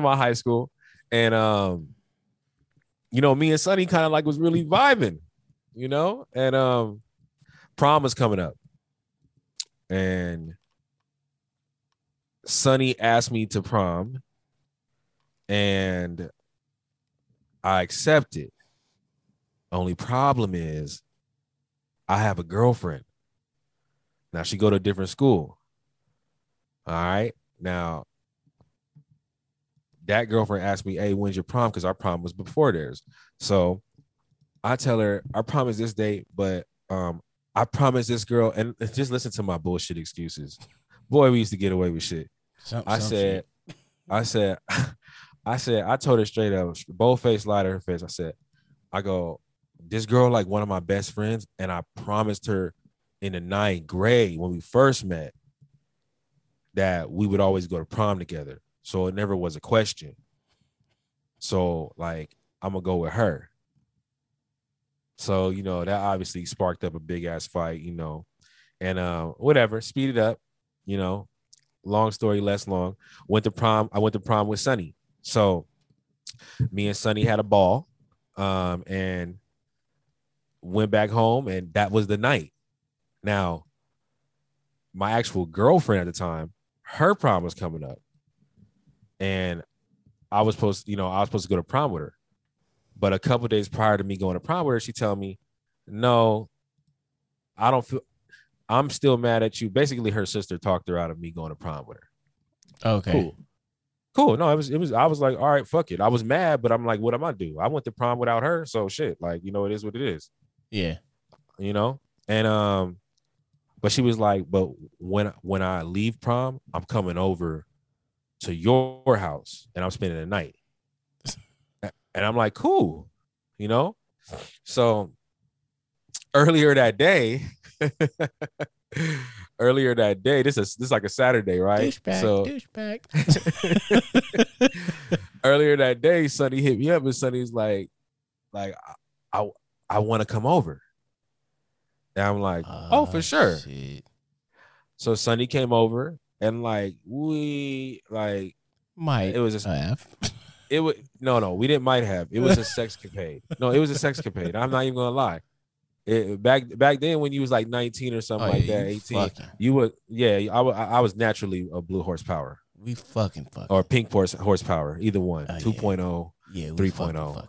my high school, and you know, me and Sunny kind of like was really vibing, you know, and prom was coming up. And Sunny asked me to prom, and I accepted. Only problem is I have a girlfriend. Now, she go to a different school. All right. Now, that girlfriend asked me, hey, when's your prom? Because our prom was before theirs. So I tell her, our prom is this date, but I promised this girl, and just listen to my bullshit excuses. Boy, we used to get away with shit. I said, I told her straight up, bold face, lie to her face. I said, this girl like one of my best friends, and I promised her in the 9th grade when we first met that we would always go to prom together. So it never was a question. So like, I'm gonna go with her. So, you know, that obviously sparked up a big ass fight, you know, and whatever, speed it up, you know, long story less long. I went to prom with Sunny. So me and Sunny had a ball and went back home, and that was the night. Now, my actual girlfriend at the time, her prom was coming up, and I was supposed to go to prom with her. But a couple of days prior to me going to prom with her, she told me, no, I'm still mad at you. Basically, her sister talked her out of me going to prom with her. Okay. Cool. No, I was like, all right, fuck it. I was mad, but I'm like, what am I do? I went to prom without her. So shit, like, you know, it is what it is. Yeah. You know? And, but she was like, but when I leave prom, I'm coming over to your house and I'm spending the night. And I'm like, cool, you know? So earlier that day, this is like a Saturday, right? Douchebag. Earlier that day, Sunny hit me up, and Sunny's like, I want to come over. And I'm like, oh, for sure. Shit. So Sunny came over, and like, we didn't might have. It was a sexcapade. No, it was a sexcapade. I'm not even gonna lie. Back then, when you was like 19 or something, 18, I was naturally a blue horsepower. We fucking or pink horsepower, either one, 2.0, 3.0.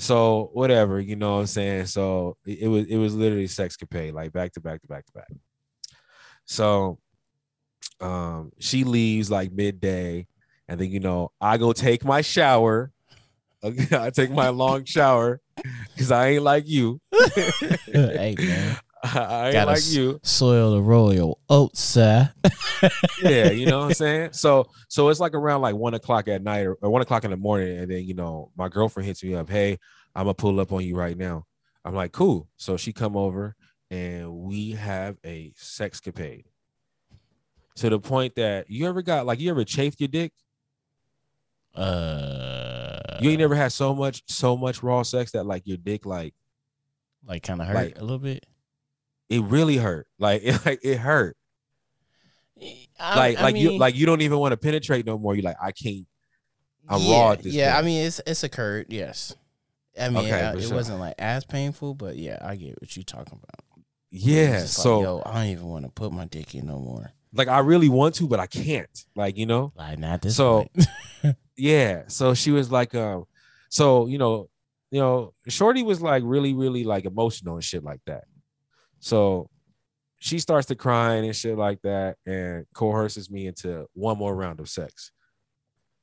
So whatever, you know what I'm saying. So it was literally sexcapade, like back to back. So, she leaves like midday. And then, you know, I go take my shower. I take my long shower because I ain't like you. Hey, man. I ain't gotta like you. Soil the royal oats, sir. Yeah, you know what I'm saying? So it's like around like 1 o'clock at night or 1 o'clock in the morning. And then, you know, my girlfriend hits me up. Hey, I'm going to pull up on you right now. I'm like, cool. So she come over and we have a sexcapade. To the point that you ever chafed your dick? You ain't never had so much raw sex that like your dick like kind of hurt like, a little bit. It really hurt. It hurt. You don't even want to penetrate no more. You're like, I can't. I'm raw at this. Yeah, thing. I mean, it's occurred. Yes. I mean, okay, it wasn't like as painful, but yeah, I get what you're talking about. Yeah, so like, yo, I don't even want to put my dick in no more. Like, I really want to, but I can't. Like, you know, like not this. So yeah, so she was like, so you know, Shorty was like really, really like emotional and shit like that. So she starts to crying and shit like that, and coerces me into one more round of sex.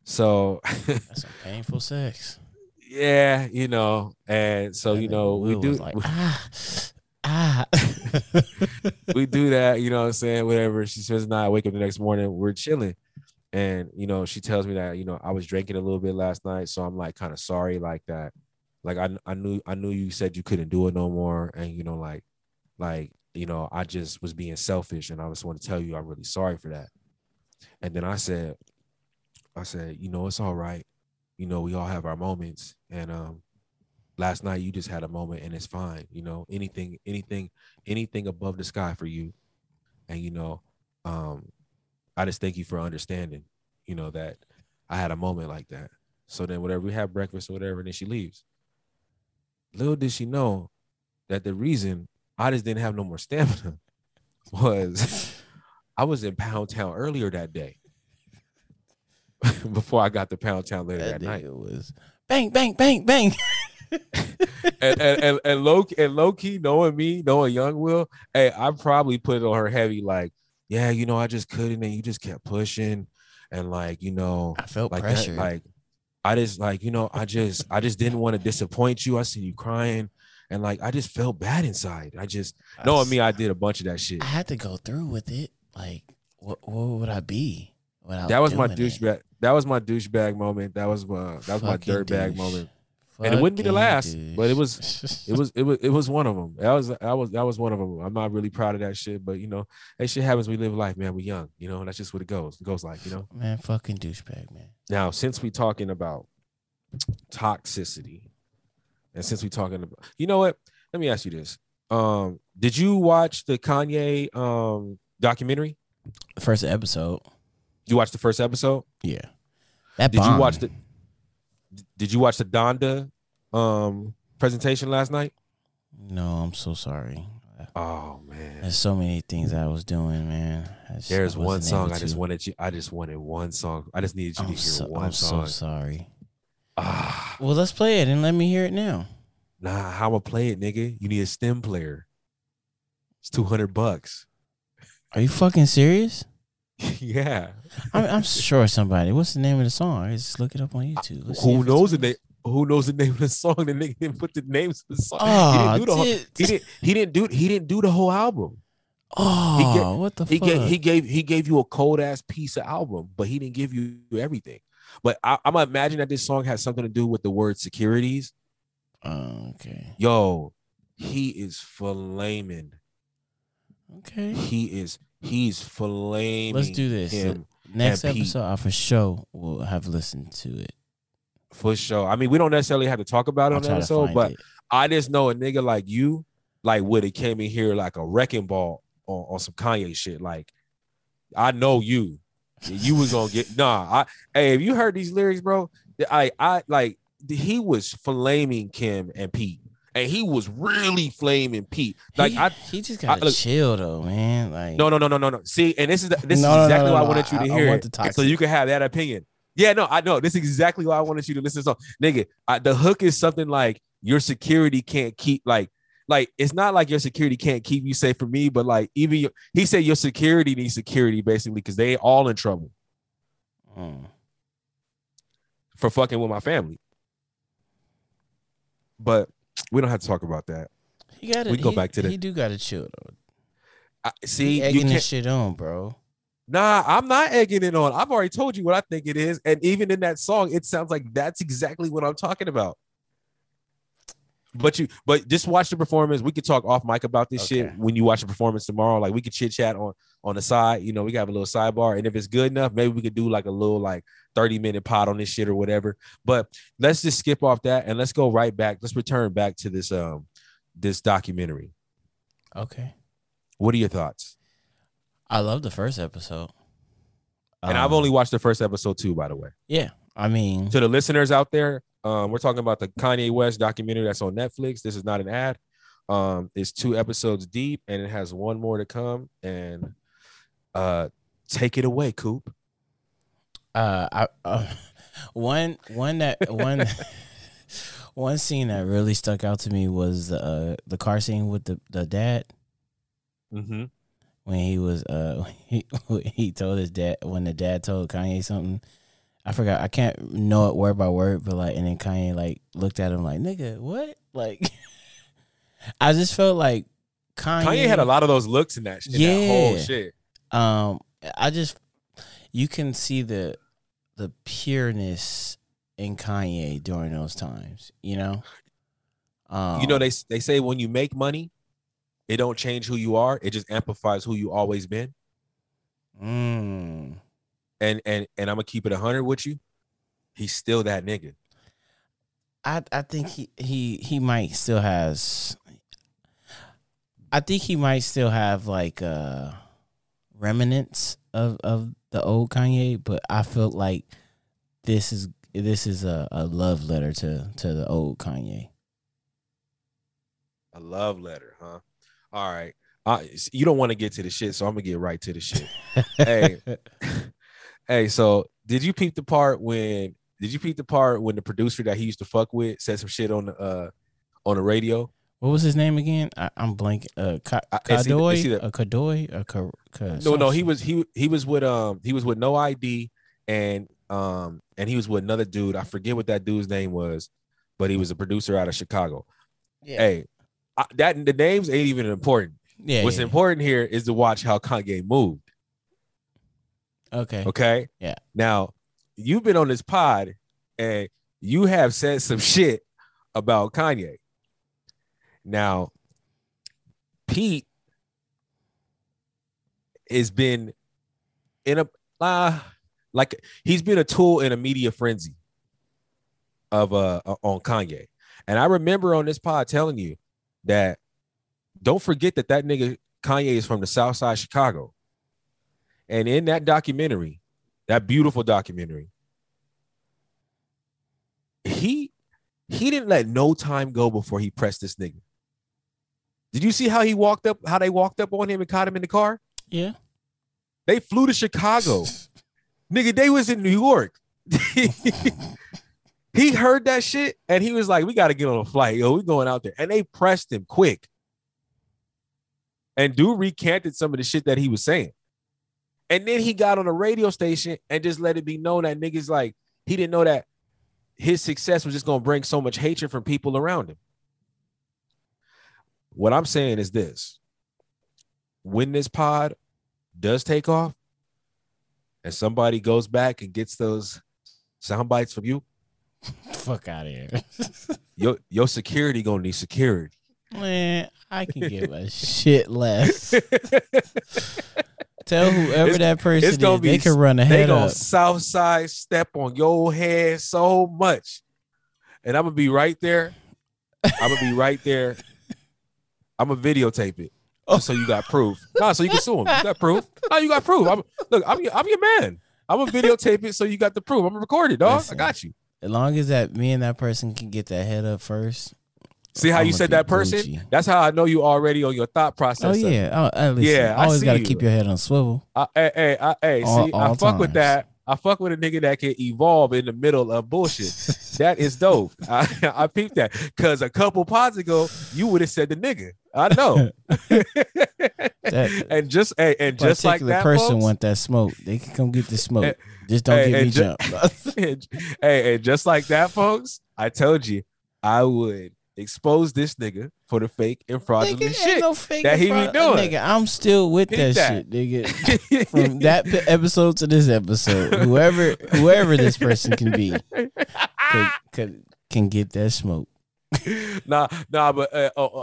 So that's some painful sex. Yeah, you know, and so, you know, we do like, we do that, you know what I'm saying, whatever. She says, nah, I wake up the next morning, we're chilling. And, you know, she tells me that, you know, I was drinking a little bit last night. So I'm like, kind of sorry like that. Like, I knew you said you couldn't do it no more. And, you know, like, you know, I just was being selfish. And I just want to tell you, I'm really sorry for that. And then I said, you know, it's all right. You know, we all have our moments. And last night you just had a moment, and it's fine. You know, anything above the sky for you. And, you know, I just thank you for understanding, you know, that I had a moment like that. So then whatever, we have breakfast or whatever, and then she leaves. Little did she know that the reason I just didn't have no more stamina was I was in Pound Town earlier that day. Before I got to Pound Town later that night, it was bang, bang, bang, bang. and low key, knowing me, knowing Young Will, hey, I probably put it on her heavy, like, yeah, you know, I just couldn't, and you just kept pushing, and like, you know, I felt like pressure. That, like, I just, like, you know, I just didn't want to disappoint you. I see you crying, and like, I just felt bad inside. I did a bunch of that shit. I had to go through with it. Like, what would I be? That was my douchebag moment. That was my dirtbag moment. Fucking, and it wouldn't be the last, but it was one of them. That was one of them. I'm not really proud of that shit, but you know, that shit happens. We live life, man. We young, you know. And that's just what it goes. It goes like, you know, man. Fucking douchebag, man. Now, since we talking about toxicity, and since we talking about, you know what? Let me ask you this: did you watch the Kanye documentary? The first episode. You watched the first episode? Yeah. Did you watch the Donda presentation last night? No, I'm so sorry. Oh man. There's so many things I was doing, man. There's one song I just wanted one song. I just needed you to hear one song. I'm so sorry. Well, let's play it and let me hear it now. Nah, how I play it, nigga? You need a stem player. It's $200. Are you fucking serious? Yeah, I'm sure somebody. What's the name of the song? Just look it up on YouTube. Who knows the name of the song? The nigga didn't put the names of the song. Oh, he didn't do the whole album. Oh, what the fuck? He gave you a cold ass piece of album, but he didn't give you everything. But I'm imagining that this song has something to do with the word securities. Okay. Yo, he is flaming. Okay. He's flaming. Let's do this. Next episode, I for sure will have listened to it. For sure. I mean, we don't necessarily have to talk about it on the episode, but I just know a nigga like you, like Woody, came in here like a wrecking ball on some Kanye shit. Like, I know you. You was gonna get hey, have you heard these lyrics, bro? I like, he was flaming Kim and Pete. And he was really flaming Pete. Like he just gotta chill though, man. Like no. See, and this is exactly why I wanted you to hear it, so you can have that opinion. Yeah, no, I know. This is exactly why I wanted you to listen to the song, nigga. The hook is something like your security can't keep like it's not like your security can't keep you safe from me, but like even he said your security needs security basically because they all in trouble for fucking with my family, but. We don't have to talk about that. He do gotta chill though. See, you egging this shit on, bro. Nah, I'm not egging it on. I've already told you what I think it is, and even in that song, it sounds like that's exactly what I'm talking about. But just watch the performance. We could talk off mic about this shit when you watch the performance tomorrow. Like we could chit chat on the side. You know, we can have a little sidebar, and if it's good enough, maybe we could do like a little 30-minute pod on this shit or whatever. But let's just skip off that and let's go right back. Let's return back to this this documentary. Okay. What are your thoughts? I love the first episode. And I've only watched the first episode too, by the way. Yeah. I mean, to the listeners out there, We're talking about the Kanye West documentary that's on Netflix. This is not an ad. It's 2 episodes deep, and it has 1 more to come. And take it away, Coop. One scene that really stuck out to me was the car scene with the dad. Mm-hmm. When he was he told his dad, when the dad told Kanye something, I forgot, I can't know it word by word, but like, and then Kanye like looked at him like, nigga, what? Like, I just felt like Kanye had a lot of those looks in that, yeah, that whole shit. I just, you can see the pureness in Kanye during those times, you know. You know, they say when you make money, it don't change who you are; it just amplifies who you always been. Mm. And I'm gonna keep it 100 with you. He's still that nigga. I think he might still has. I think he might still have like remnants of the old Kanye, but I feel like this is a love letter to the old Kanye. A love letter, huh? All right. You don't want to get to the shit, so I'm going to get right to the shit. Hey, so did you peep the part when the producer that he used to fuck with said some shit on the radio? What was his name again? I'm blanking. Kadoy? No, he was with No ID and he was with another dude. I forget what that dude's name was, but he was a producer out of Chicago. Yeah. Hey, the names ain't even important. Yeah. What's important here is to watch how Kanye moved. Okay. Yeah. Now, you've been on this pod and you have said some shit about Kanye. Now, Pete has been in a like he's been a tool in a media frenzy of on Kanye. And I remember on this pod telling you that don't forget that nigga Kanye is from the South Side of Chicago. And in that documentary, that beautiful documentary, he didn't let no time go before he pressed this nigga. Did you see how they walked up on him and caught him in the car? Yeah. They flew to Chicago. Nigga, they was in New York. He heard that shit and he was like, we got to get on a flight. Yo, we going out there. And they pressed him quick. And dude recanted some of the shit that he was saying. And then he got on a radio station and just let it be known that niggas like, he didn't know that his success was just going to bring so much hatred from people around him. What I'm saying is this. When this pod does take off and somebody goes back and gets those sound bites from you, fuck out of here. Your security gonna need security. Man, I can give a shit less. Tell whoever that person is, they can run ahead. They gonna Southside step on your head so much, and I'm gonna be right there. I'm gonna videotape it. Oh, so you got proof? Nah, so you can sue him. You got proof? Nah, you got proof. I'm your man. I'm gonna videotape it so you got the proof. I'm gonna record it, dog. Listen, I got you. As long as that me and that person can get that head up first. See how you said that person? Gucci. That's how I know you already on your thought process. Oh yeah, I always gotta keep your head on swivel. I fuck with that. I fuck with a nigga that can evolve in the middle of bullshit. That is dope. I peeped that because a couple pods ago you would have said the nigga. I know. and just like that person, folks, want that smoke. They can come get the smoke. Just don't get me jumped. And just like that, folks. I told you I would expose this nigga for the fake and fraudulent shit that he be doing. Nigga, I'm still with that shit, nigga. From that episode to this episode, whoever this person can be can get that smoke. Nah, but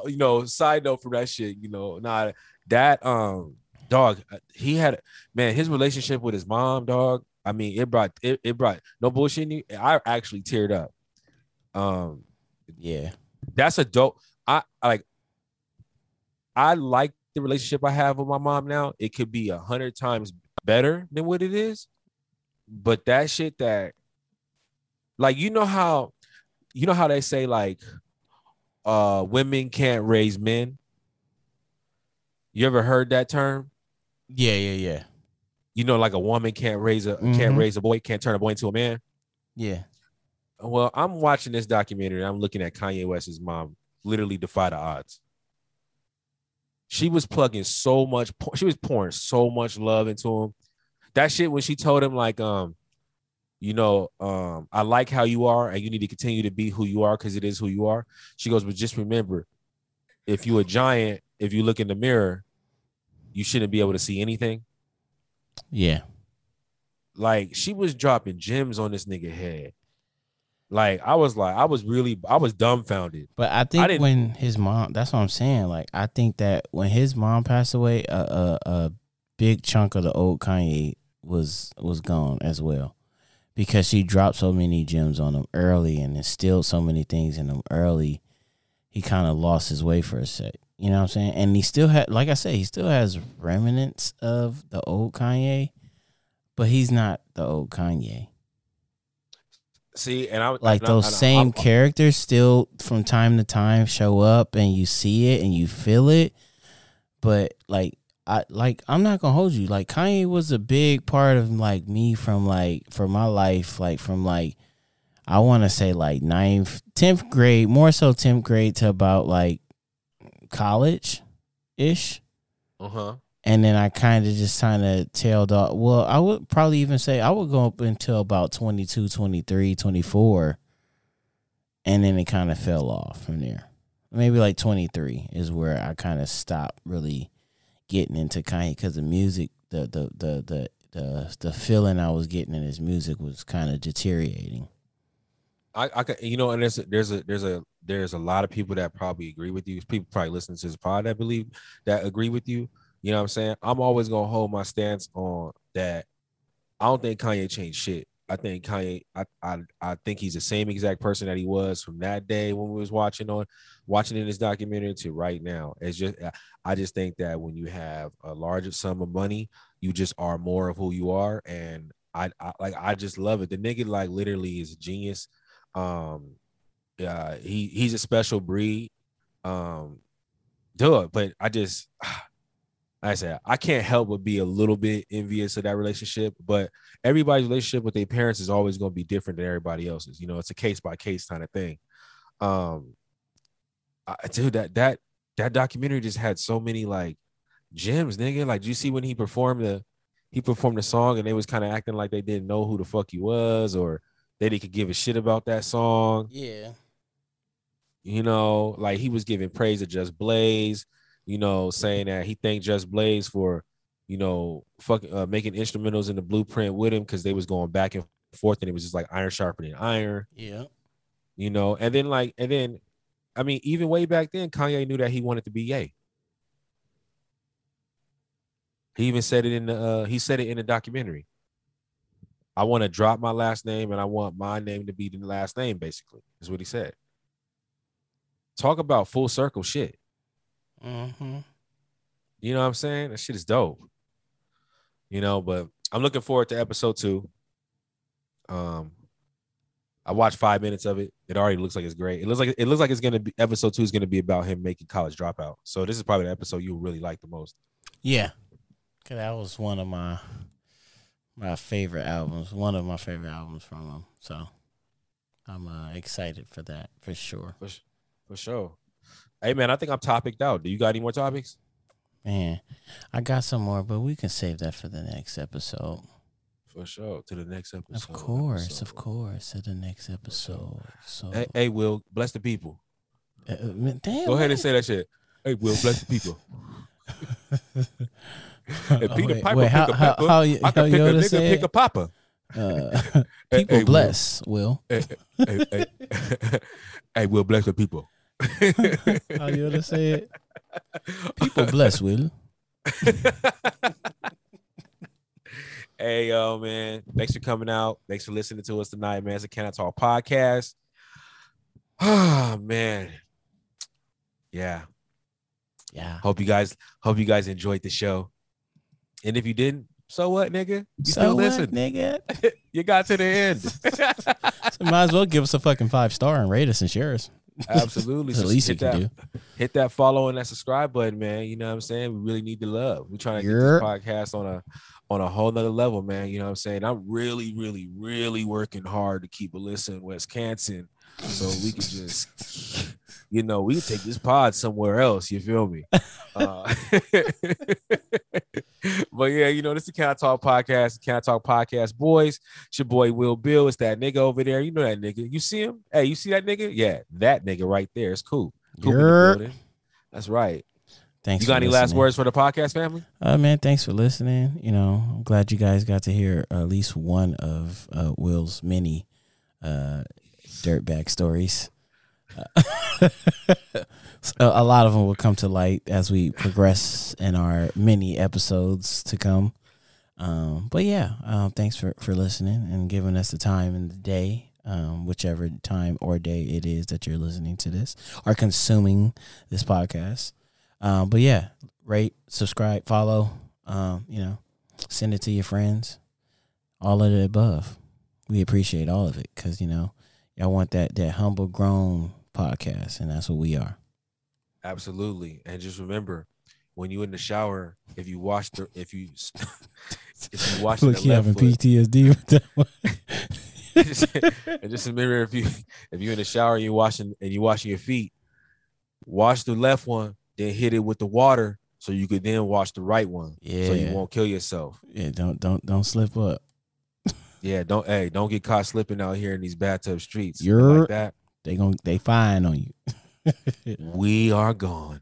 you know, side note from that shit, you know, nah, that dog, he had, man, his relationship with his mom, dog. I mean, it brought no bullshit in you. I actually teared up. Yeah, that's a dope. I like the relationship I have with my mom now. It could be 100 times better than what it is, but that shit that, like, you know how you know how they say like women can't raise men? You ever heard that term? Yeah. You know, like a woman can't raise a can't raise a boy, can't turn a boy into a man. Yeah. Well, I'm watching this documentary and I'm looking at Kanye West's mom literally defy the odds. She was plugging so much, she was pouring so much love into him. That shit when she told him like, you know, I like how you are and you need to continue to be who you are because it is who you are. She goes, but just remember, if you a giant, if you look in the mirror, you shouldn't be able to see anything. Yeah. Like she was dropping gems on this nigga head. Like, I was dumbfounded. But I think when his mom, that's what I'm saying. Like, I think that when his mom passed away, a big chunk of the old Kanye was gone as well, because she dropped so many gems on him early and instilled so many things in him early. He kind of lost his way for a sec. You know what I'm saying? And he still had, like I said, he still has remnants of the old Kanye, but he's not the old Kanye. See, and I like those same characters still from time to time show up, and you see it and you feel it. But I'm not gonna hold you. Like Kanye was a big part of like me from like for my life, like from like I want to say like 9th, 10th grade, more so 10th grade to about like college ish. And then I kind of just kind of tailed off. Well, I would probably even say I would go up until about 22, 23, 24. And then it kind of fell off from there. Maybe like 23 is where I kind of stopped really getting into Kanye because the music, the feeling I was getting in his music was kind of deteriorating. I could, you know, and there's a lot of people that probably agree with you. People probably listen to this pod, I believe, that agree with you. You know what I'm saying? I'm always going to hold my stance on that. I don't think Kanye changed shit. I think Kanye, I think he's the same exact person that he was from that day when we was watching in this documentary to right now. It's just, I just think that when you have a larger sum of money, you just are more of who you are. And I just love it. The nigga like literally is a genius. He's a special breed. But I just... Like I said, I can't help but be a little bit envious of that relationship, but everybody's relationship with their parents is always going to be different than everybody else's. You know, it's a case by case kind of thing. That documentary just had so many like gems, nigga. Like, do you see when he performed the song and they was kind of acting like they didn't know who the fuck he was or that they could give a shit about that song? Yeah. You know, like he was giving praise to Just Blaze. You know, saying that he thanked Just Blaze for, you know, making instrumentals in the Blueprint with him because they was going back and forth and it was just like iron sharpening iron. Yeah. You know, and then, I mean, even way back then, Kanye knew that he wanted to be Ye. He even said it in the documentary. I want to drop my last name and I want my name to be the last name, basically, is what he said. Talk about full circle shit. Mm-hmm. You know what I'm saying? That shit is dope. You know, but I'm looking forward to episode 2. I watched 5 minutes of it. It already looks like it's great. It looks like it's gonna be episode 2 is gonna be about him making College Dropout. So this is probably the episode you really like the most. Yeah, because that was one of my favorite albums. One of my favorite albums from him. So I'm excited for that for sure. For sure. Hey, man, I think I'm topicked out. Do you got any more topics? Man, I got some more, but we can save that for the next episode. For sure. To the next episode. Of course. To the next episode. So, hey, Will, bless the people. Man, damn, go ahead and say that shit. Hey, Will, bless the people. Hey, Peter Piper, wait, pick a pepper. I can pick a nigga, pick a papa. People hey, bless, Will. Hey, Will, bless the people. How you ought to say it? People bless, Will. Hey, yo, man. Thanks for coming out. Thanks for listening to us tonight, man. It's a Can I Talk podcast. Oh, man. Yeah. Hope you guys enjoyed the show. And if you didn't, So what, nigga? You still listen, nigga? You got to the end. So might as well give us a fucking 5-star and rate us and share us. Absolutely. The least you can do. Hit that follow and that subscribe button, man. You know what I'm saying? We really need the love. We're trying to get this podcast on a whole nother level, man. You know what I'm saying? I'm really, really, really working hard to keep a listen in Wisconsin so we can just, you know, we can take this pod somewhere else. You feel me? But yeah, you know, this is the Can't Talk Podcast. Can't Talk Podcast, boys. It's your boy Will Bill. It's that nigga over there. You know that nigga. You see him? Hey, you see that nigga? Yeah, that nigga right there. It's cool. That's right. Thanks. You got any last words for the podcast family? Man, thanks for listening. You know, I'm glad you guys got to hear at least one of Will's many dirtbag stories. So a lot of them will come to light as we progress in our many episodes to come. But yeah, thanks for listening and giving us the time in the day, whichever time or day it is that you're listening to this or consuming this podcast. But yeah, rate, subscribe, follow, you know, send it to your friends, all of the above. We appreciate all of it because, you know, y'all want that humble grown podcast, and that's what we are. Absolutely. And just remember, when you in the shower, if you wash look, you having PTSD with that one. And just remember, if you're in the shower and you're washing your feet, wash the left one, then hit it with the water so you could then wash the right one. Yeah. So you won't kill yourself. Yeah, don't slip up. Yeah, don't get caught slipping out here in these bathtub streets. You're like that. They fine on you. We are gone.